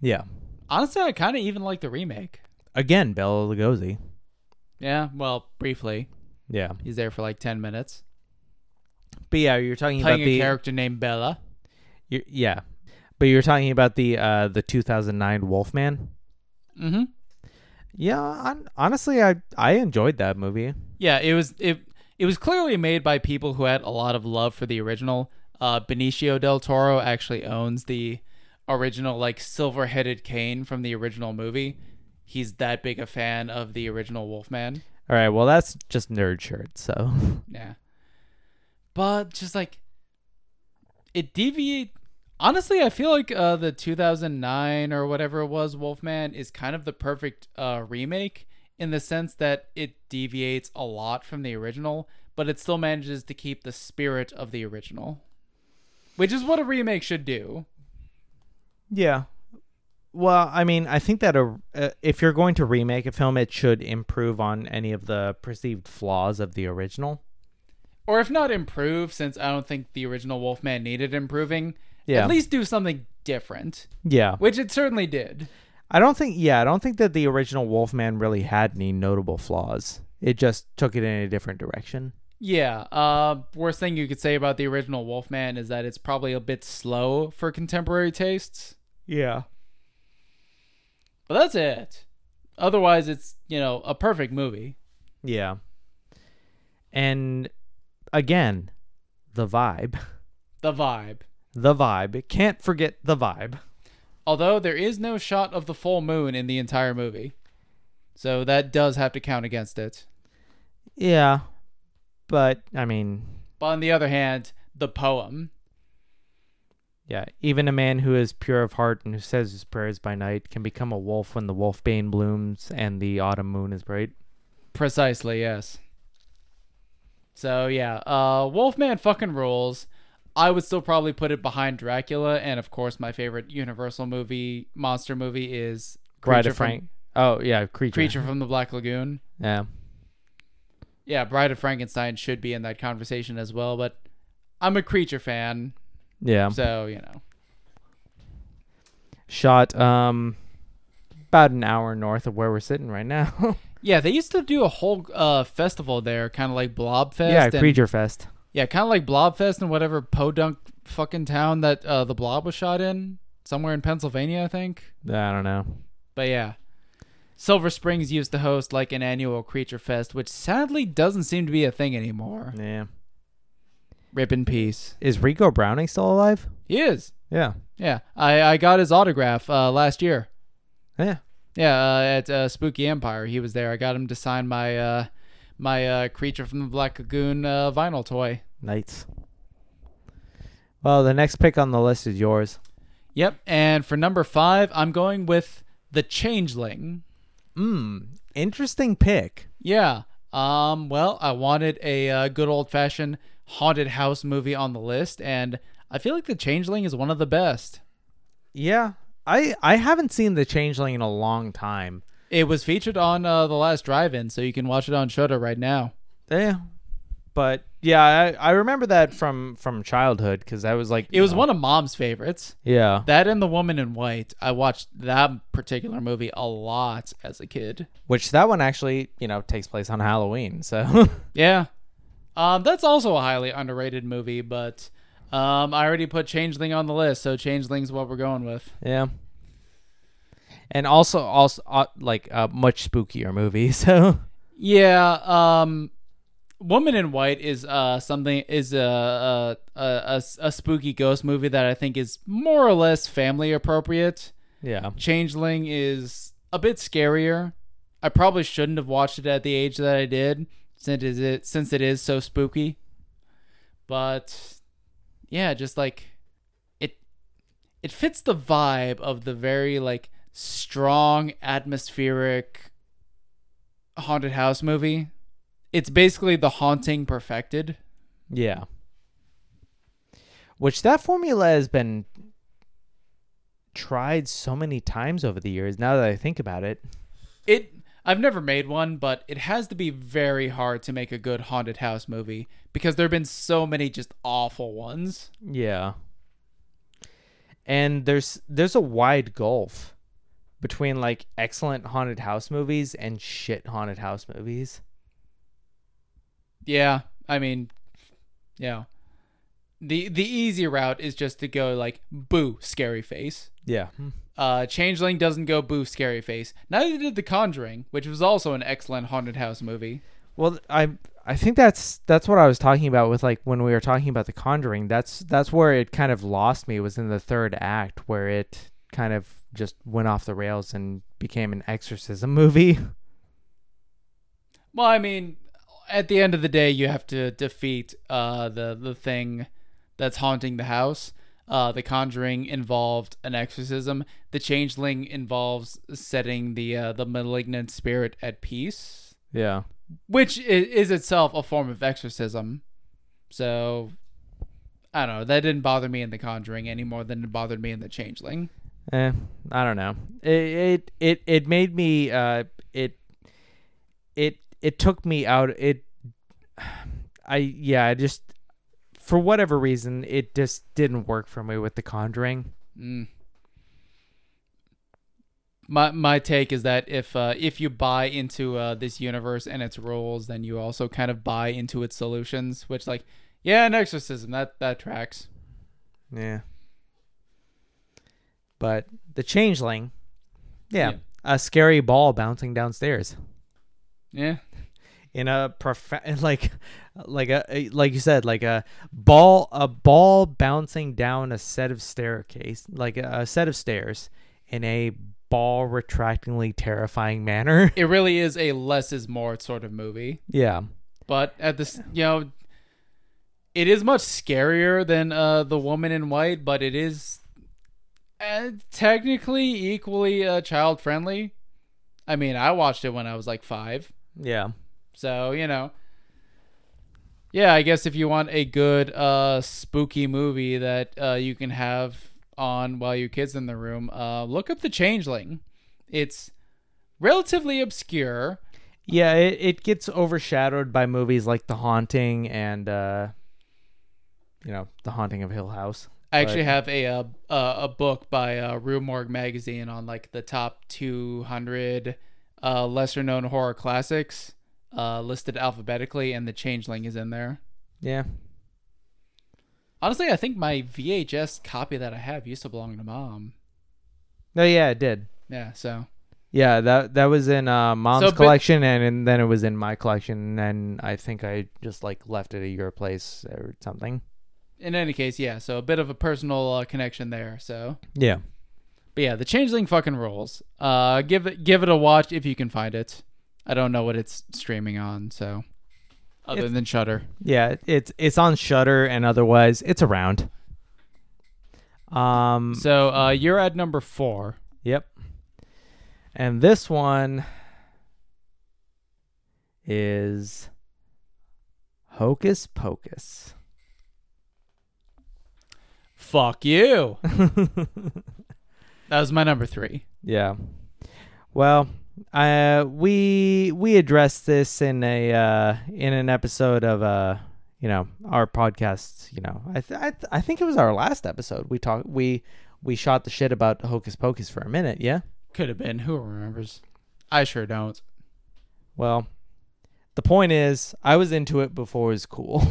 Yeah. Honestly, I kind of even like the remake. Again, Bela Lugosi. Yeah, well, briefly. Yeah. He's there for like 10 minutes. But yeah, you're talking about the character named Bella. Yeah. But you're talking about the 2009 Wolfman? Mm-hmm. Yeah, honestly, I enjoyed that movie. Yeah, it was clearly made by people who had a lot of love for the original. Benicio del Toro actually owns the original, like, silver-headed cane from the original movie. He's that big a fan of the original Wolfman. All right, well, that's just nerd shirt, so. Yeah. But just, like, it deviates. Honestly, I feel like the 2009 or whatever it was Wolfman is kind of the perfect remake in the sense that it deviates a lot from the original, but it still manages to keep the spirit of the original, which is what a remake should do. Yeah. Well, I mean, I think that if you're going to remake a film, it should improve on any of the perceived flaws of the original. Or if not improve, since I don't think the original Wolfman needed improving. Yeah. At least do something different. Yeah. Which it certainly did. I don't think that the original Wolfman really had any notable flaws. It just took it in a different direction. Yeah. Worst thing you could say about the original Wolfman is that it's probably a bit slow for contemporary tastes. Yeah. But that's it. Otherwise, it's, you know, a perfect movie. Yeah. And again, the vibe. The vibe. Can't forget the vibe. Although there is no shot of the full moon in the entire movie. So that does have to count against it. Yeah. But, I mean... But on the other hand, the poem. Yeah. Even a man who is pure of heart and who says his prayers by night can become a wolf when the wolfbane blooms and the autumn moon is bright. Precisely, yes. So, yeah. Wolfman fucking rules. I would still probably put it behind Dracula, and of course, my favorite Universal movie, monster movie, is Creature from the Black Lagoon. Yeah, yeah, Bride of Frankenstein should be in that conversation as well, but I'm a Creature fan. Yeah, so you know, shot about an hour north of where we're sitting right now. Yeah, they used to do a whole festival there, kind of like Blobfest. Yeah, Creature Fest. Yeah, kind of like Blobfest and whatever podunk fucking town that the Blob was shot in. Somewhere in Pennsylvania, I think. I don't know. But yeah. Silver Springs used to host like an annual Creature Fest, which sadly doesn't seem to be a thing anymore. Yeah. Rip in peace. Is Rico Browning still alive? He is. Yeah. Yeah. I got his autograph last year. Yeah. Yeah, at Spooky Empire. He was there. I got him to sign my... My Creature from the Black Lagoon vinyl toy. Nice. Well, the next pick on the list is yours. Yep, and for number 5, I'm going with The Changeling. Interesting pick. Yeah. Well, I wanted a good old-fashioned haunted house movie on the list, and I feel like The Changeling is one of the best. Yeah. I haven't seen The Changeling in a long time. It was featured on The Last Drive-In, so you can watch it on Shudder right now. Yeah. But yeah, I remember that from childhood because I was like, it was one of Mom's favorites. Yeah, that and The Woman in White. I watched that particular movie a lot as a kid. Which that one actually, you know, takes place on Halloween. So yeah, that's also a highly underrated movie. But I already put Changeling on the list, so Changeling's what we're going with. Yeah. And also like a much spookier movie. So yeah. Woman in White is a spooky ghost movie that I think is more or less family appropriate. Yeah. Changeling is a bit scarier. I probably shouldn't have watched it at the age that I did since it is so spooky. But yeah, just like it fits the vibe of the very like strong atmospheric haunted house movie. It's basically The Haunting perfected. Yeah. Which that formula has been tried so many times over the years, now that I think about it. I've never made one, but it has to be very hard to make a good haunted house movie because there have been so many just awful ones. Yeah. And there's a wide gulf between like excellent haunted house movies and shit haunted house movies. Yeah, I mean, yeah. The easy route is just to go like, boo, scary face. Yeah. Changeling doesn't go boo, scary face. Neither did The Conjuring, which was also an excellent haunted house movie. Well, I think that's what I was talking about with like when we were talking about The Conjuring. That's where it kind of lost me, was in the third act where it kind of just went off the rails and became an exorcism movie. Well, I mean, at the end of the day, you have to defeat the thing that's haunting the house. The Conjuring involved an exorcism. The Changeling involves setting the malignant spirit at peace. Yeah, which is itself a form of exorcism. So I don't know. That didn't bother me in The Conjuring any more than it bothered me in The Changeling. I don't know. It made me It took me out. I just, for whatever reason, it just didn't work for me with The Conjuring. Mm. My take is that if you buy into this universe and its rules, then you also kind of buy into its solutions, which like, yeah, an exorcism, that tracks. Yeah. But The Changeling, yeah. A scary ball bouncing downstairs. Yeah. In a like you said, like a ball bouncing down a set of staircase, like a set of stairs in a ball retractingly terrifying manner. It really is a less is more sort of movie. Yeah. But at this, you know, it is much scarier than The Woman in White, but it is technically equally child friendly. I mean, I watched it when I was like 5. Yeah. So, you know. Yeah, I guess if you want a good spooky movie that you can have on while your kid's in the room, look up The Changeling. It's relatively obscure. Yeah, it gets overshadowed by movies like The Haunting and, you know, The Haunting of Hill House. I actually have a book by Rue Morgue magazine on like the top 200 lesser known horror classics listed alphabetically, and The Changeling is in there. Yeah. Honestly, I think my VHS copy that I have used to belong to Mom. No, yeah, it did. Yeah, so. Yeah, that was in Mom's collection, and then it was in my collection, and I think I just like left it at your place or something. In any case, yeah, so a bit of a personal connection there, so. Yeah. But yeah, The Changeling fucking rules. Give it a watch if you can find it. I don't know what it's streaming on, so. Other than Shudder. Yeah, it's on Shudder, and otherwise, it's around. So, you're at number 4. Yep. And this one is Hocus Pocus. Fuck you. That was my number 3. Yeah. Well, We addressed this in an episode of our podcast. I think it was our last episode. We shot the shit about Hocus Pocus for a minute. Yeah, could have been. Who remembers? I sure don't. Well, the point is, I was into it before it was cool,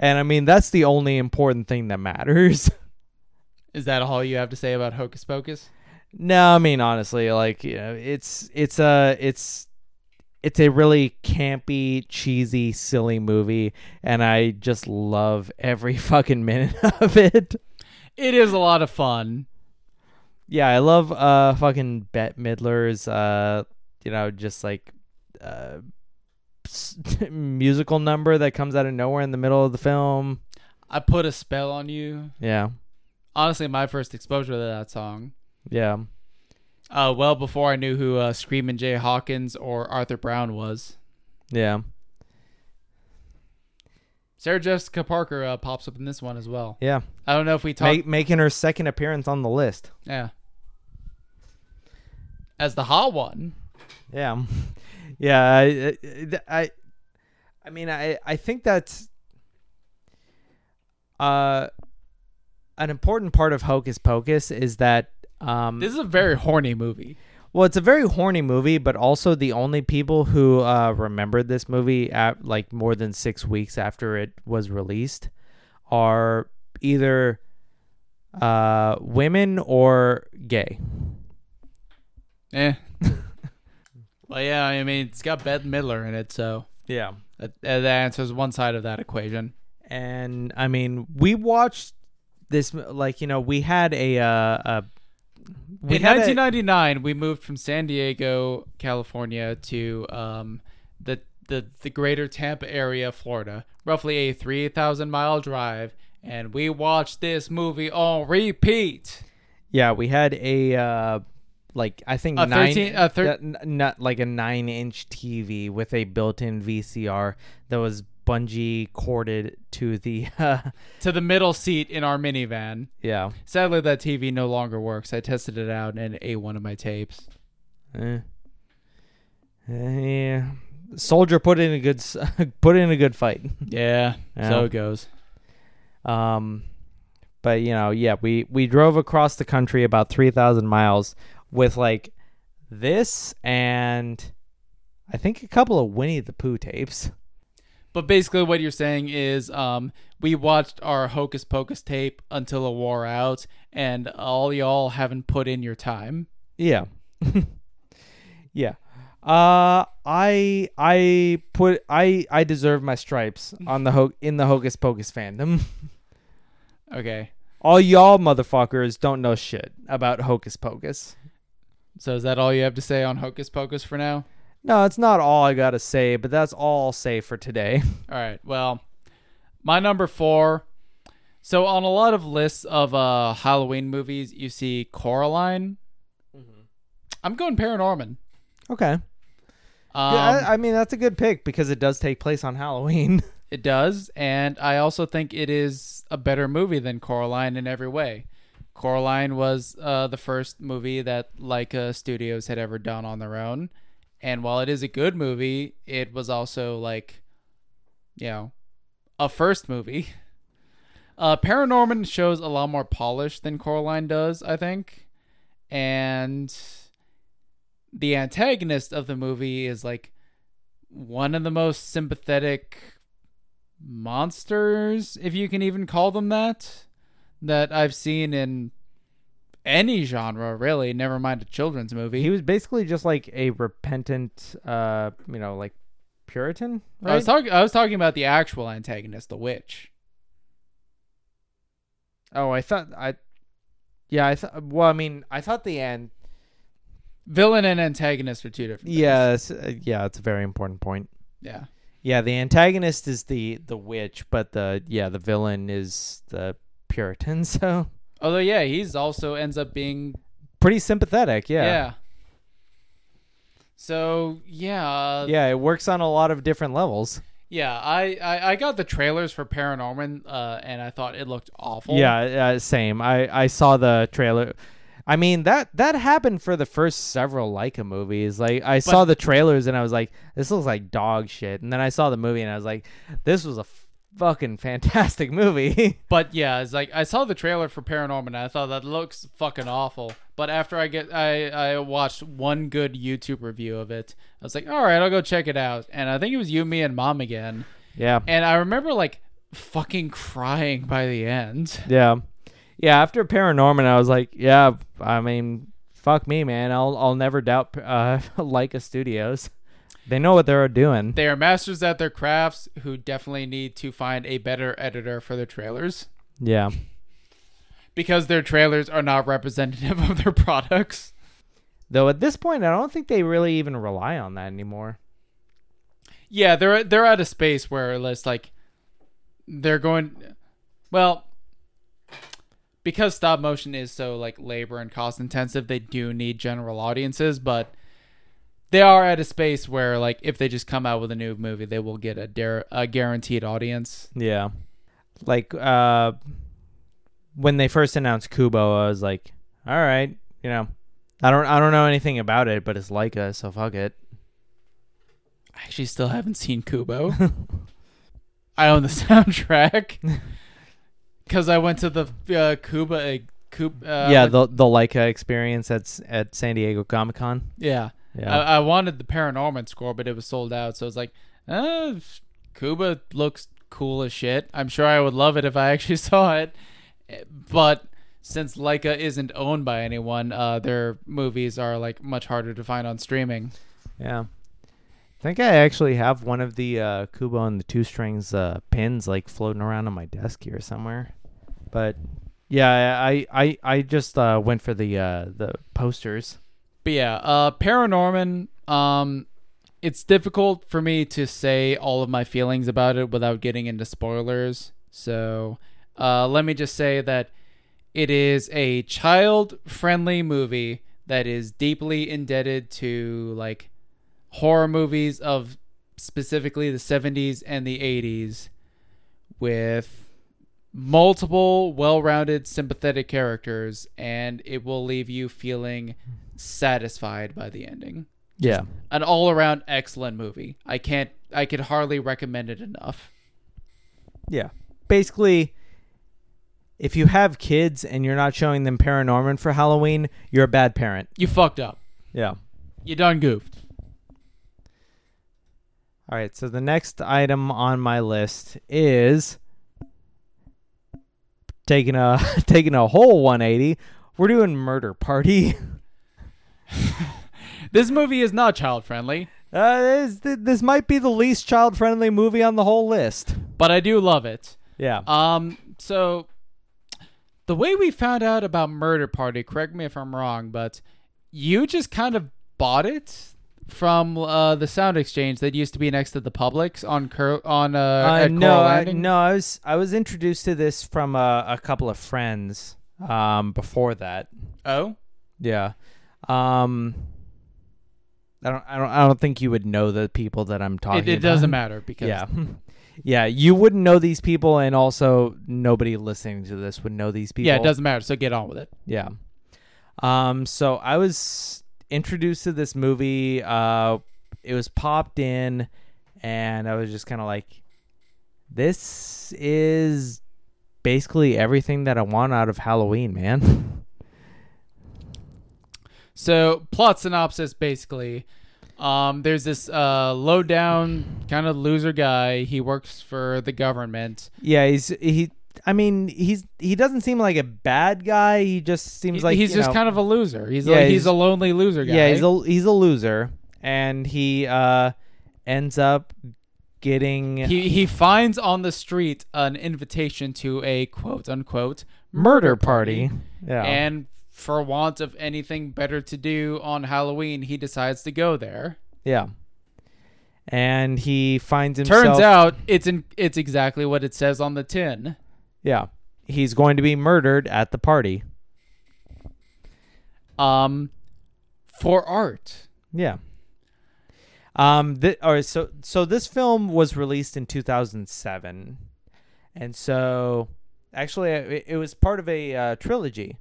and I mean that's the only important thing that matters. Is that all you have to say about Hocus Pocus? No, I mean honestly, it's a really campy, cheesy, silly movie, and I just love every fucking minute of it. It is a lot of fun. Yeah, I love fucking Bette Midler's musical number that comes out of nowhere in the middle of the film. I Put a Spell on You. Yeah. Honestly, my first exposure to that song. Yeah. Well before I knew who Screamin' Jay Hawkins or Arthur Brown was. Yeah. Sarah Jessica Parker pops up in this one as well. Yeah. I don't know if we talked... Making her second appearance on the list. Yeah. As the hot one. Yeah. Yeah. I think that's... an important part of Hocus Pocus is that... this is a very horny movie. Well, it's a very horny movie, but also the only people who remembered this movie at like more than 6 weeks after it was released are either women or gay. Eh. Well, yeah, I mean, it's got Bette Midler in it, so yeah, that answers one side of that equation. And I mean, we watched this we had in 1999, we moved from San Diego, California, to the greater Tampa area, Florida. Roughly a 3,000-mile drive, and we watched this movie on repeat. Yeah, we had a a 9-inch TV with a built-in VCR that was bungee corded to the middle seat in our minivan. Yeah. Sadly, that TV no longer works. I tested it out and it ate one of my tapes. Yeah. Soldier put in a good fight. Yeah. So it goes. But we drove across the country about 3,000 miles with like this and I think a couple of Winnie the Pooh tapes. But basically what you're saying is we watched our Hocus Pocus tape until it wore out, and all y'all haven't put in your time. Yeah. Yeah. I deserve my stripes on in the Hocus Pocus fandom. Okay. All y'all motherfuckers don't know shit about Hocus Pocus. So is that all you have to say on Hocus Pocus for now? No, it's not all I got to say, but that's all I'll say for today. All right. Well, my number 4. So on a lot of lists of Halloween movies, you see Coraline. Mm-hmm. I'm going Paranorman. Okay. That's a good pick because it does take place on Halloween. It does. And I also think it is a better movie than Coraline in every way. Coraline was the first movie that Laika Studios had ever done on their own. And while it is a good movie, it was also a first movie. Paranorman shows a lot more polish than Coraline does, I think. And the antagonist of the movie is like one of the most sympathetic monsters, if you can even call them that I've seen in any genre, really, never mind a children's movie. He was basically just like a repentant Puritan, right? I was talking about the actual antagonist, the witch. I thought the end villain and antagonist are two different things. Yes. Yeah, it's a very important point. Yeah the antagonist is the witch, but the villain is the Puritan, so. Although, yeah, he's also ends up being... pretty sympathetic, yeah. Yeah. So, yeah. Yeah, it works on a lot of different levels. Yeah, I got the trailers for Paranorman, and I thought it looked awful. Yeah, same. I saw the trailer. I mean, that happened for the first several Laika movies. Like, I saw the trailers and I was like, this looks like dog shit. And then I saw the movie and I was like, this was a fucking fantastic movie. But yeah, it's like, I saw the trailer for Paranorman and I thought that looks fucking awful. But after I watched one good YouTube review of it, I was like, all right, I'll go check it out. And I think it was you, me, and mom again. Yeah. And I remember like fucking crying by the end. Yeah. Yeah, after Paranorman, I was like, yeah, I mean, fuck me, man. I'll never doubt Laika Studios. They know what they're doing. They are masters at their crafts who definitely need to find a better editor for their trailers. Yeah. Because their trailers are not representative of their products. Though at this point, I don't think they really even rely on that anymore. Yeah, they're at a space where it's like they're going... Well... Because stop motion is so like labor and cost intensive, they do need general audiences, but they are at a space where like if they just come out with a new movie, they will get a guaranteed audience. Yeah. Like when they first announced Kubo, I was like, all right, you know, I don't know anything about it, but it's Laika, so fuck it. I actually still haven't seen Kubo. I own the soundtrack. Because I went to the the Laika experience at San Diego Comic-Con. Yeah. Yeah. I wanted the Paranorman score, but it was sold out. So I was like, Kubo looks cool as shit. I'm sure I would love it if I actually saw it. But since Laika isn't owned by anyone, their movies are like much harder to find on streaming. Yeah. I think I actually have one of the Kubo and the Two Strings pins like floating around on my desk here somewhere. But yeah, I just went for the posters. But yeah, Paranorman, it's difficult for me to say all of my feelings about it without getting into spoilers. So let me just say that it is a child-friendly movie that is deeply indebted to like horror movies of specifically the 70s and the 80s with multiple well-rounded sympathetic characters, and it will leave you feeling satisfied by the ending. Yeah. Just an all-around excellent movie. I could hardly recommend it enough. Yeah. Basically, if you have kids and you're not showing them Paranorman for Halloween, you're a bad parent. You fucked up. Yeah. You done goofed. All right, so the next item on my list is taking a whole 180. We're doing Murder Party. This movie is not child-friendly. This might be the least child-friendly movie on the whole list. But I do love it. Yeah. So the way we found out about Murder Party, correct me if I'm wrong, but you just kind of bought it from the Sound Exchange that used to be next to the Publix on Coral Landing. I was introduced to this from a couple of friends before that. Oh? Yeah. I don't think you would know the people that I'm talking about. It doesn't matter because yeah. Yeah, you wouldn't know these people, and also nobody listening to this would know these people. Yeah, it doesn't matter, so get on with it. Yeah. So I was introduced to this movie, it was popped in, and I was just kind of like, this is basically everything that I want out of Halloween, man. So plot synopsis, basically, there's this low down kind of loser guy. He works for the government. Yeah, he doesn't seem like a bad guy. He just seems like he's just kind of a loser. He's a lonely loser guy. Yeah, he's a loser, and he ends up getting. He finds on the street an invitation to a quote unquote murder party. Yeah, and for want of anything better to do on Halloween, he decides to go there. Yeah. And he finds himself. Turns out it's exactly what it says on the tin. Yeah. He's going to be murdered at the party. For art. Yeah. So this film was released in 2007. And so actually it was part of a trilogy.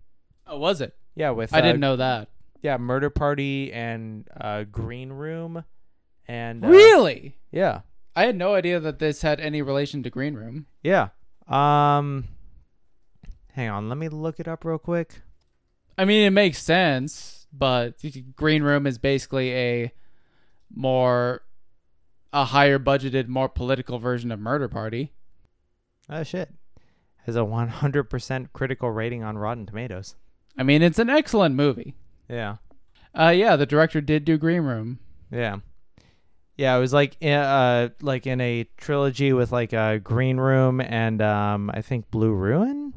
Oh, was it? Yeah, with I didn't know that. Yeah, Murder Party and Green Room, and really, yeah, I had no idea that this had any relation to Green Room. Yeah. Hang on, let me look it up real quick. I mean, it makes sense, but Green Room is basically a higher budgeted, more political version of Murder Party. Oh shit! Has a 100% critical rating on Rotten Tomatoes. I mean, it's an excellent movie. Yeah. Yeah, the director did do Green Room. Yeah. Yeah, it was like in a trilogy with like a Green Room and I think Blue Ruin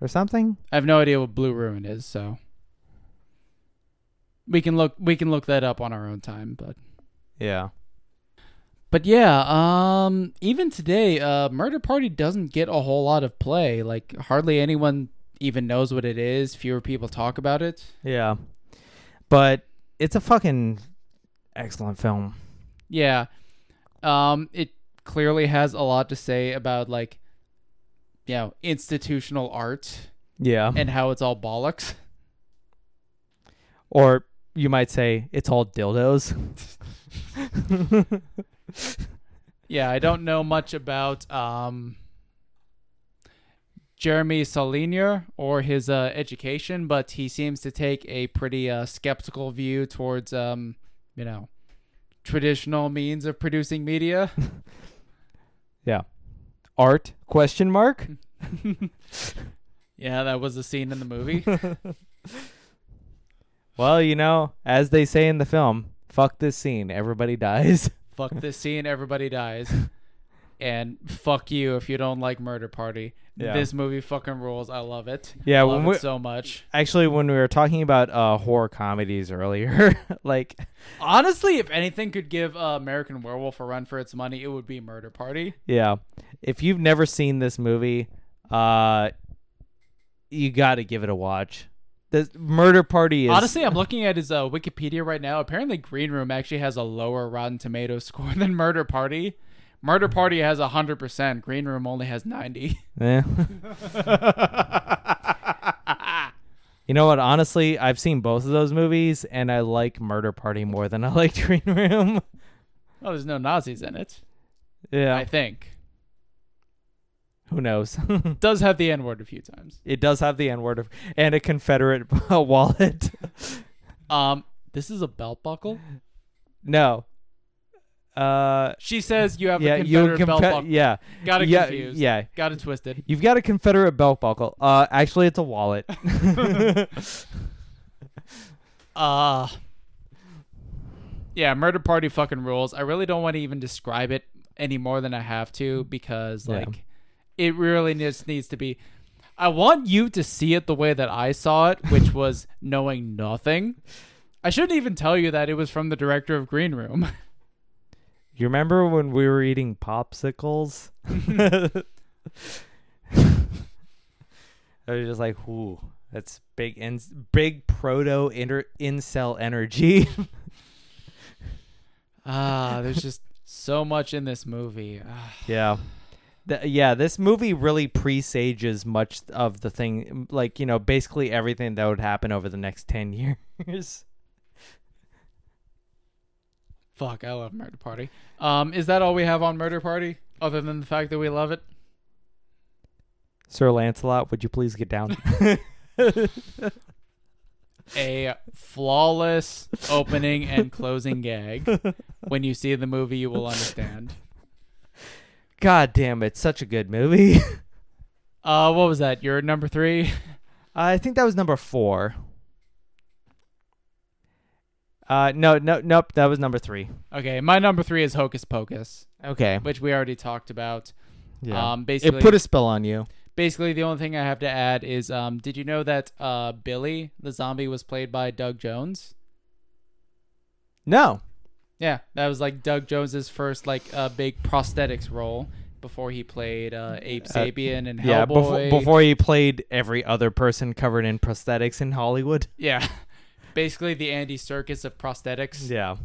or something. I have no idea what Blue Ruin is, so we can look that up on our own time, but yeah. But yeah, even today, Murder Party doesn't get a whole lot of play. Like hardly anyone even knows what it is. Fewer people talk about it. Yeah. But it's a fucking excellent film. Yeah. It clearly has a lot to say about like, you know, institutional art. Yeah. And how it's all bollocks. Or you might say it's all dildos. Yeah. I don't know much about, Jeremy Saulnier or his, education, but he seems to take a pretty, skeptical view towards, you know, traditional means of producing media. Yeah. Art ? Yeah, that was the scene in the movie. Well, you know, as they say in the film, fuck this scene, everybody dies. Fuck this scene, everybody dies. And fuck you if you don't like Murder Party. Yeah. This movie fucking rules. I love it. Yeah, I love it so much. Actually, when we were talking about horror comedies earlier, like honestly, if anything could give American Werewolf a run for its money, it would be Murder Party. Yeah. If you've never seen this movie, you got to give it a watch. The Murder Party is... Honestly, I'm looking at his Wikipedia right now. Apparently, Green Room actually has a lower Rotten Tomatoes score than Murder Party. Murder Party has 100%. Green Room only has 90. Yeah. You know what? Honestly, I've seen both of those movies, and I like Murder Party more than I like Green Room. Well, there's no Nazis in it. Yeah. I think. Who knows? It does have the N-word a few times. It does have the N-word and a Confederate wallet. This is a belt buckle? No. She says you have a Confederate belt buckle. Yeah. Got it confused. Yeah. Got it twisted. You've got a Confederate belt buckle. Actually, it's a wallet. Yeah, Murder Party fucking rules. I really don't want to even describe it any more than I have to because, like, it really just needs to be... I want you to see it the way that I saw it, which was knowing nothing. I shouldn't even tell you that it was from the director of Green Room. You remember when we were eating popsicles? I was just like, "Ooh, that's big proto incel energy." There's just so much in this movie. Yeah, this movie really presages much of the thing, like, you know, basically everything that would happen over the next 10 years. Fuck, I love Murder Party. Is that all we have on Murder Party, other than the fact that we love it? Sir Lancelot, would you please get down? A flawless opening and closing gag. When you see the movie, you will understand. God damn it, such a good movie. What was that? Your number 3? I think that was number 4. Nope. That was number 3. Okay, my number 3 is Hocus Pocus. Okay, which we already talked about. Yeah, basically, it put a spell on you. Basically, the only thing I have to add is, did you know that Billy the zombie was played by Doug Jones? No. Yeah, that was like Doug Jones's first like big prosthetics role before he played Abe Sapien and Hellboy. Yeah, before he played every other person covered in prosthetics in Hollywood. Yeah. Basically the Andy Serkis of prosthetics. Yeah.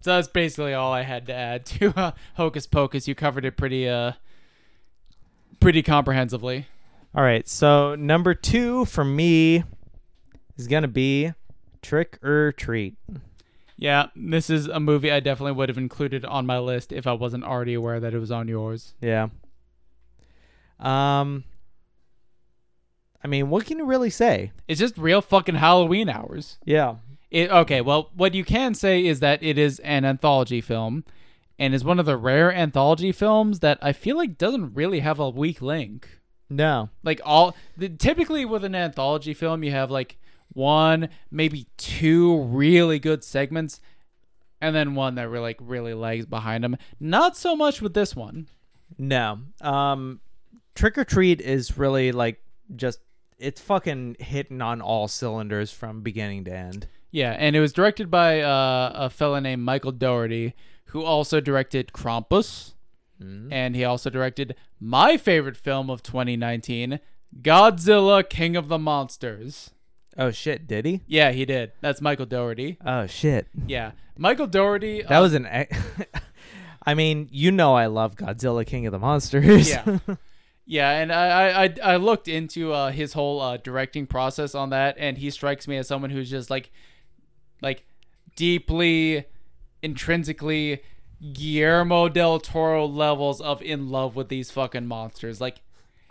So that's basically all I had to add to Hocus Pocus. You covered it pretty comprehensively. All right, so number 2 for me is going to be Trick or Treat. Yeah, this is a movie I definitely would have included on my list if I wasn't already aware that it was on yours. Yeah. I mean, what can you really say? It's just real fucking Halloween hours. Yeah. Okay, well, what you can say is that it is an anthology film and is one of the rare anthology films that I feel like doesn't really have a weak link. No. Like, typically with an anthology film, you have like one, maybe two really good segments, and then one that really lags behind them. Not so much with this one. No. Trick or Treat is really like just, it's fucking hitting on all cylinders from beginning to end. Yeah, and it was directed by a fella named Michael Dougherty, who also directed Krampus, and he also directed my favorite film of 2019, Godzilla, King of the Monsters. Oh, shit, did he? Yeah, he did. That's Michael Dougherty. Oh, shit. Yeah. Michael Dougherty... That was an... I mean, you know I love Godzilla, King of the Monsters. Yeah. Yeah, and I looked into his whole directing process on that, and he strikes me as someone who's just like deeply, intrinsically Guillermo del Toro levels of in love with these fucking monsters. Like,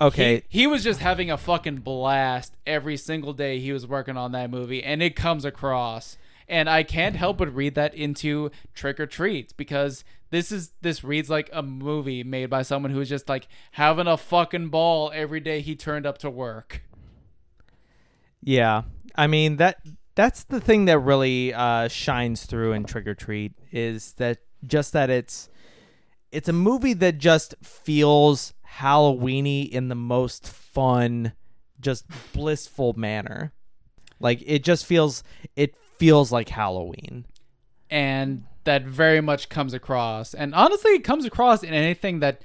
okay, he was just having a fucking blast every single day he was working on that movie, and it comes across. And I can't help but read that into Trick or Treat, because this reads like a movie made by someone who's just like having a fucking ball every day he turned up to work. Yeah, I mean that's the thing that really shines through in Trick or Treat, is that just that it's a movie that just feels Halloweeny in the most fun, just blissful manner. Like, it just feels like Halloween, and that very much comes across. And honestly, it comes across in anything that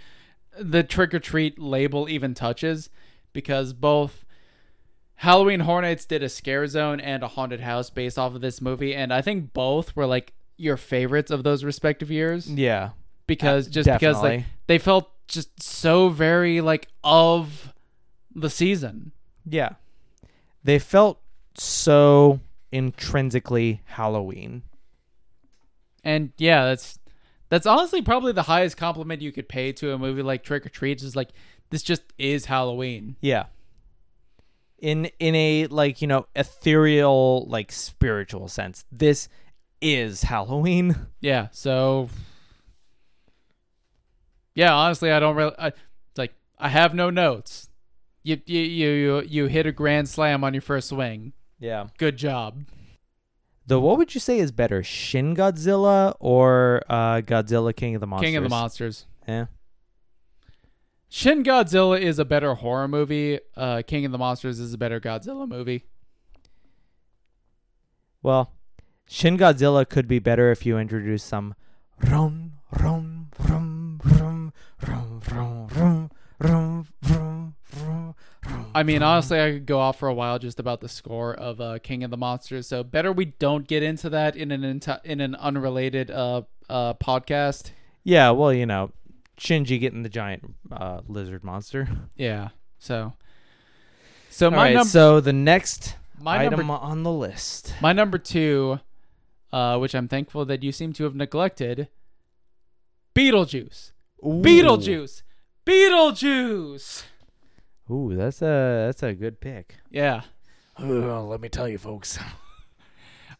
the Trick or Treat label even touches, because both Halloween Horror Nights did a scare zone and a haunted house based off of this movie, and I think both were like your favorites of those respective years. Yeah, because just definitely. Because like they felt just so very like of the season. Yeah, they felt so intrinsically Halloween. And yeah, that's honestly probably the highest compliment you could pay to a movie like Trick or Treat, is like, this just is Halloween. Yeah, in a like, you know, ethereal, like spiritual sense, this is Halloween. Yeah, so yeah, honestly, I don't really I have no notes. You hit a grand slam on your first swing. Yeah. Good job. Though, what would you say is better, Shin Godzilla or Godzilla King of the Monsters? King of the Monsters. Yeah. Shin Godzilla is a better horror movie. King of the Monsters is a better Godzilla movie. Well, Shin Godzilla could be better if you introduce some rum, rum, rum, rum, rum, rum, rum, rum, rum, rum. I mean, honestly, I could go off for a while just about the score of King of the Monsters, so better we don't get into that in an unrelated podcast. Yeah, well, you know, Shinji getting the giant lizard monster. Yeah, so my number. So the next item on the list, my number 2, which I'm thankful that you seem to have neglected, Beetlejuice. Ooh. Beetlejuice. Ooh, that's a good pick. Yeah. Let me tell you, folks.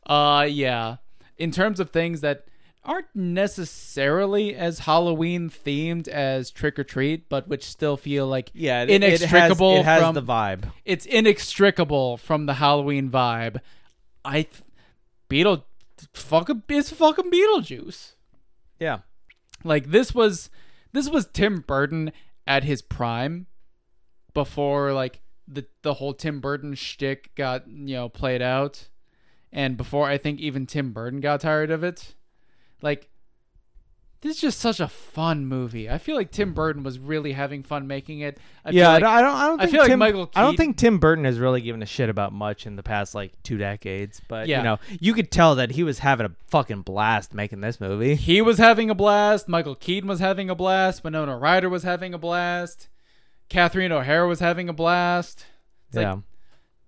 Yeah. In terms of things that aren't necessarily as Halloween themed as Trick or Treat, but which still feel like inextricable. It has the vibe. It's inextricable from the Halloween vibe. It's fucking Beetlejuice. Yeah. Like, this was Tim Burton at his prime, before like the whole Tim Burton shtick got, you know, played out, and before I think even Tim Burton got tired of it. Like, this is just such a fun movie. I feel like Tim Burton was really having fun making it. I don't think Tim Burton has really given a shit about much in the past like 2 decades, but yeah, you know, you could tell that he was having a fucking blast making this movie. He was having a blast. Michael Keaton was having a blast. Winona Ryder was having a blast. Catherine O'Hara was having a blast. It's like,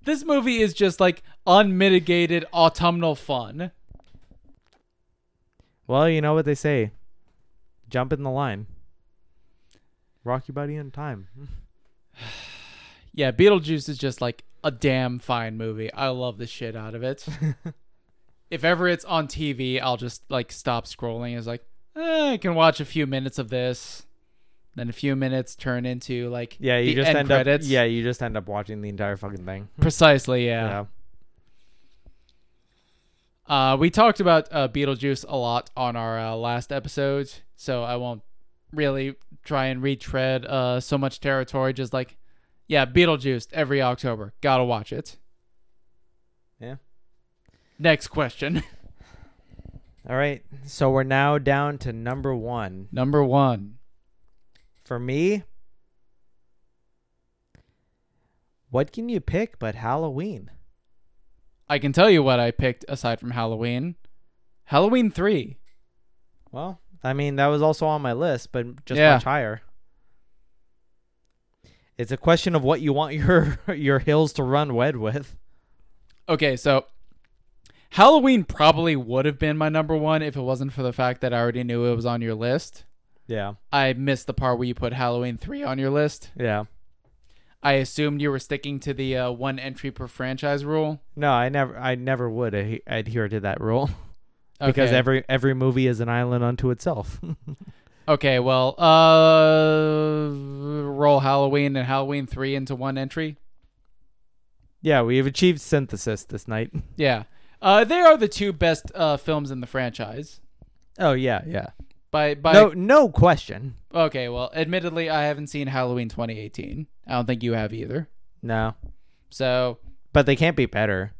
this movie is just like unmitigated autumnal fun. Well, you know what they say. Jump in the line. Rock your buddy in time. Yeah, Beetlejuice is just like a damn fine movie. I love the shit out of it. If ever it's on TV, I'll just like stop scrolling. It's like, I can watch a few minutes of this. Then a few minutes turn into like the end credits. Yeah, you just end up watching the entire fucking thing. Precisely, yeah. We talked about Beetlejuice a lot on our last episode, so I won't really try and retread so much territory. Just like, yeah, Beetlejuice every October. Gotta watch it. Yeah. Next question. All right, so we're now down to number one. Number one. For me, what can you pick but Halloween? I can tell you what I picked aside from Halloween. Halloween 3. Well, I mean, that was also on my list, but just much higher. It's a question of what you want your hills to run wed with. Okay, so Halloween probably would have been my number one if it wasn't for the fact that I already knew it was on your list. Yeah. I missed the part where you put Halloween 3 on your list. Yeah. I assumed you were sticking to the one entry per franchise rule. No, I never would adhere to that rule. Okay. Because every movie is an island unto itself. Okay, well, roll Halloween and Halloween 3 into one entry. Yeah, we've achieved synthesis this night. Yeah. They are the two best films in the franchise. Oh, yeah, yeah. No question. Okay, well, admittedly, I haven't seen Halloween 2018. I don't think you have either. No. So. But they can't be better.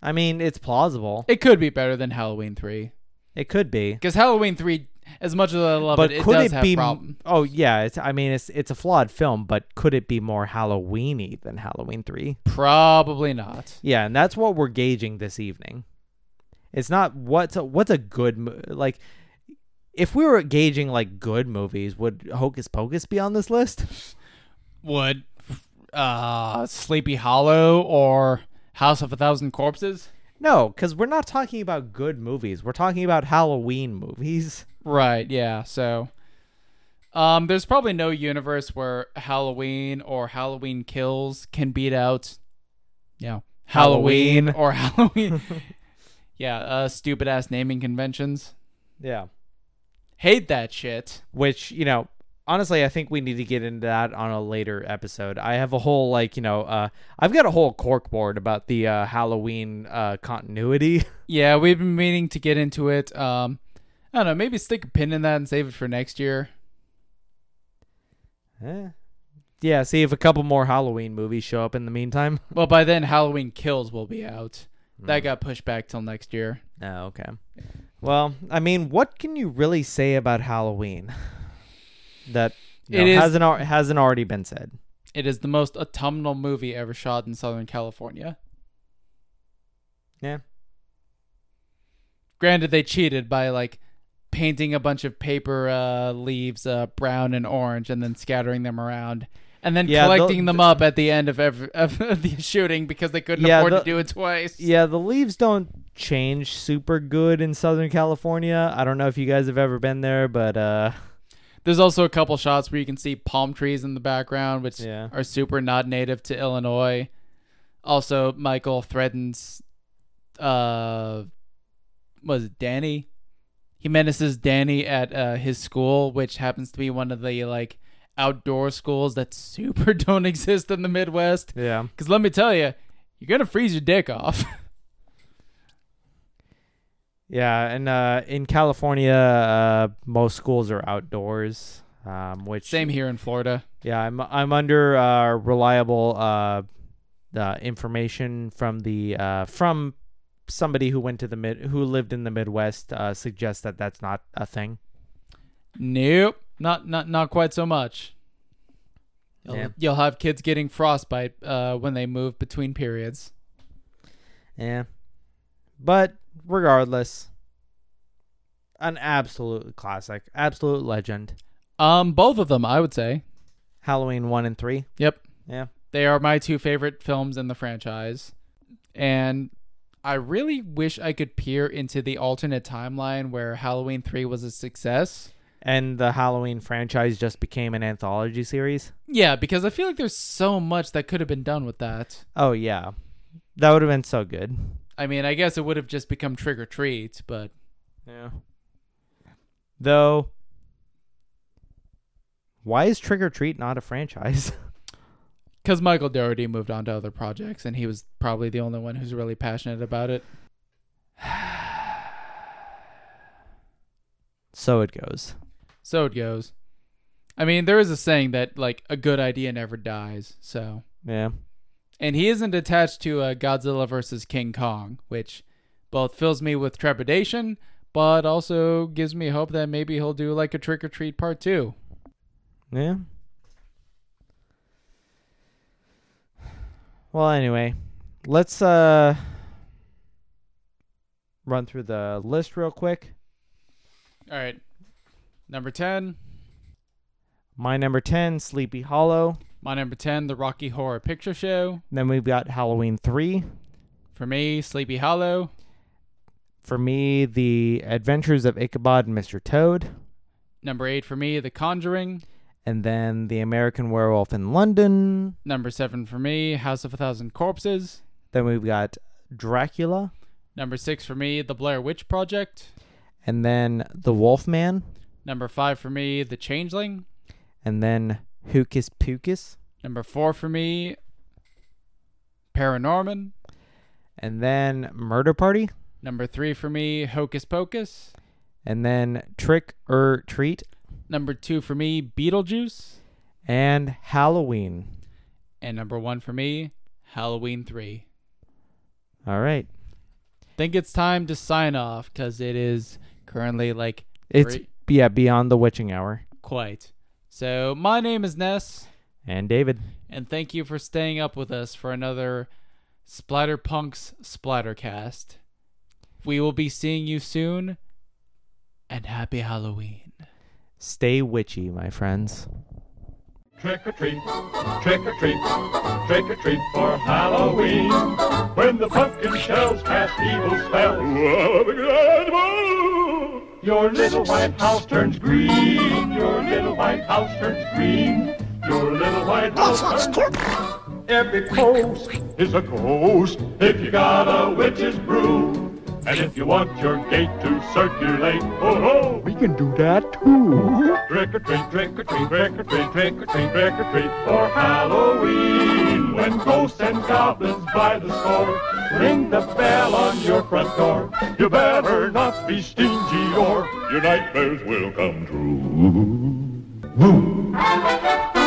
I mean, it's plausible. It could be better than Halloween 3. It could be. Because Halloween 3, as much as I love it does have problems. Oh, yeah. It's a flawed film, but could it be more Halloween-y than Halloween 3? Probably not. Yeah, and that's what we're gauging this evening. It's not what's a good, like, if we were gauging like good movies, would Hocus Pocus be on this list? Would Sleepy Hollow or House of a Thousand Corpses? No, because we're not talking about good movies. We're talking about Halloween movies. Right, yeah. So there's probably no universe where Halloween or Halloween Kills can beat out, you know, Halloween or Halloween... Yeah, stupid-ass naming conventions. Yeah. Hate that shit. Which, you know, honestly, I think we need to get into that on a later episode. I have a whole, like, you know, I've got a whole corkboard about the Halloween continuity. Yeah, we've been meaning to get into it. I don't know, maybe stick a pin in that and save it for next year. Yeah, see if a couple more Halloween movies show up in the meantime. Well, by then, Halloween Kills will be out. That got pushed back till next year. Oh, okay. Well, I mean, what can you really say about Halloween that hasn't already been said? It is the most autumnal movie ever shot in Southern California. Yeah. Granted, they cheated by, like, painting a bunch of paper leaves brown and orange and then scattering them around. And then collecting them up at the end of the shooting because they couldn't afford to do it twice. Yeah, the leaves don't change super good in Southern California. I don't know if you guys have ever been there, but... There's also a couple shots where you can see palm trees in the background, which are super not native to Illinois. Also, Michael threatens... was it Danny? He menaces Danny at his school, which happens to be one of the, like... outdoor schools that super don't exist in the Midwest. Yeah. Because let me tell you, you're going to freeze your dick off. Yeah. And in California, most schools are outdoors. Same here in Florida. Yeah. I'm under reliable information from the from somebody who went to who lived in the Midwest suggests that that's not a thing. Nope. Not quite so much. You'll have kids getting frostbite when they move between periods. Yeah. But regardless, an absolute classic, absolute legend. Both of them, I would say. Halloween 1 and 3? Yep. Yeah. They are my two favorite films in the franchise. And I really wish I could peer into the alternate timeline where Halloween 3 was a success. And the Halloween franchise just became an anthology series? Yeah, because I feel like there's so much that could have been done with that. Oh, yeah. That would have been so good. I mean, I guess it would have just become Trick or Treat, but... Yeah. Though... Why is Trick or Treat not a franchise? Because Michael Dougherty moved on to other projects, and he was probably the only one who's really passionate about it. So it goes. So it goes. I mean, there is a saying that, like, a good idea never dies, so... Yeah. And he isn't attached to Godzilla vs. King Kong, which both fills me with trepidation, but also gives me hope that maybe he'll do, like, a Trick or Treat Part 2. Yeah. Well, anyway, let's run through the list real quick. All right. Number 10. My number 10, Sleepy Hollow. My number 10, The Rocky Horror Picture Show. Then we've got Halloween 3. For me, Sleepy Hollow. For me, The Adventures of Ichabod and Mr. Toad. Number 8 for me, The Conjuring. And then The American Werewolf in London. Number 7 for me, House of a Thousand Corpses. Then we've got Dracula. Number 6 for me, The Blair Witch Project. And then The Wolfman. Number 5 for me, The Changeling. And then Hocus Pocus. Number 4 for me, Paranorman. And then Murder Party. Number 3 for me, Hocus Pocus. And then Trick or Treat. Number 2 for me, Beetlejuice. And Halloween. And number 1 for me, Halloween 3. All right. I think it's time to sign off because it is currently like... beyond the witching hour. Quite. So my name is Ness. And David. And thank you for staying up with us for another Splatterpunks Splattercast. We will be seeing you soon. And happy Halloween. Stay witchy, my friends. Trick or treat, trick or treat, trick or treat for Halloween. When the pumpkin shells cast evil spells, your little white house turns green. Your little white house turns green. Your little white house turns green. Every post is a ghost if you got a witch's brew. And if you want your gate to circulate, oh, we can do that too. Trick or treat, trick or treat, trick or treat, trick or treat, trick or treat for Halloween. When ghosts and goblins by the score, ring the bell on your front door. You better not be stingy or your nightmares will come true. Woo!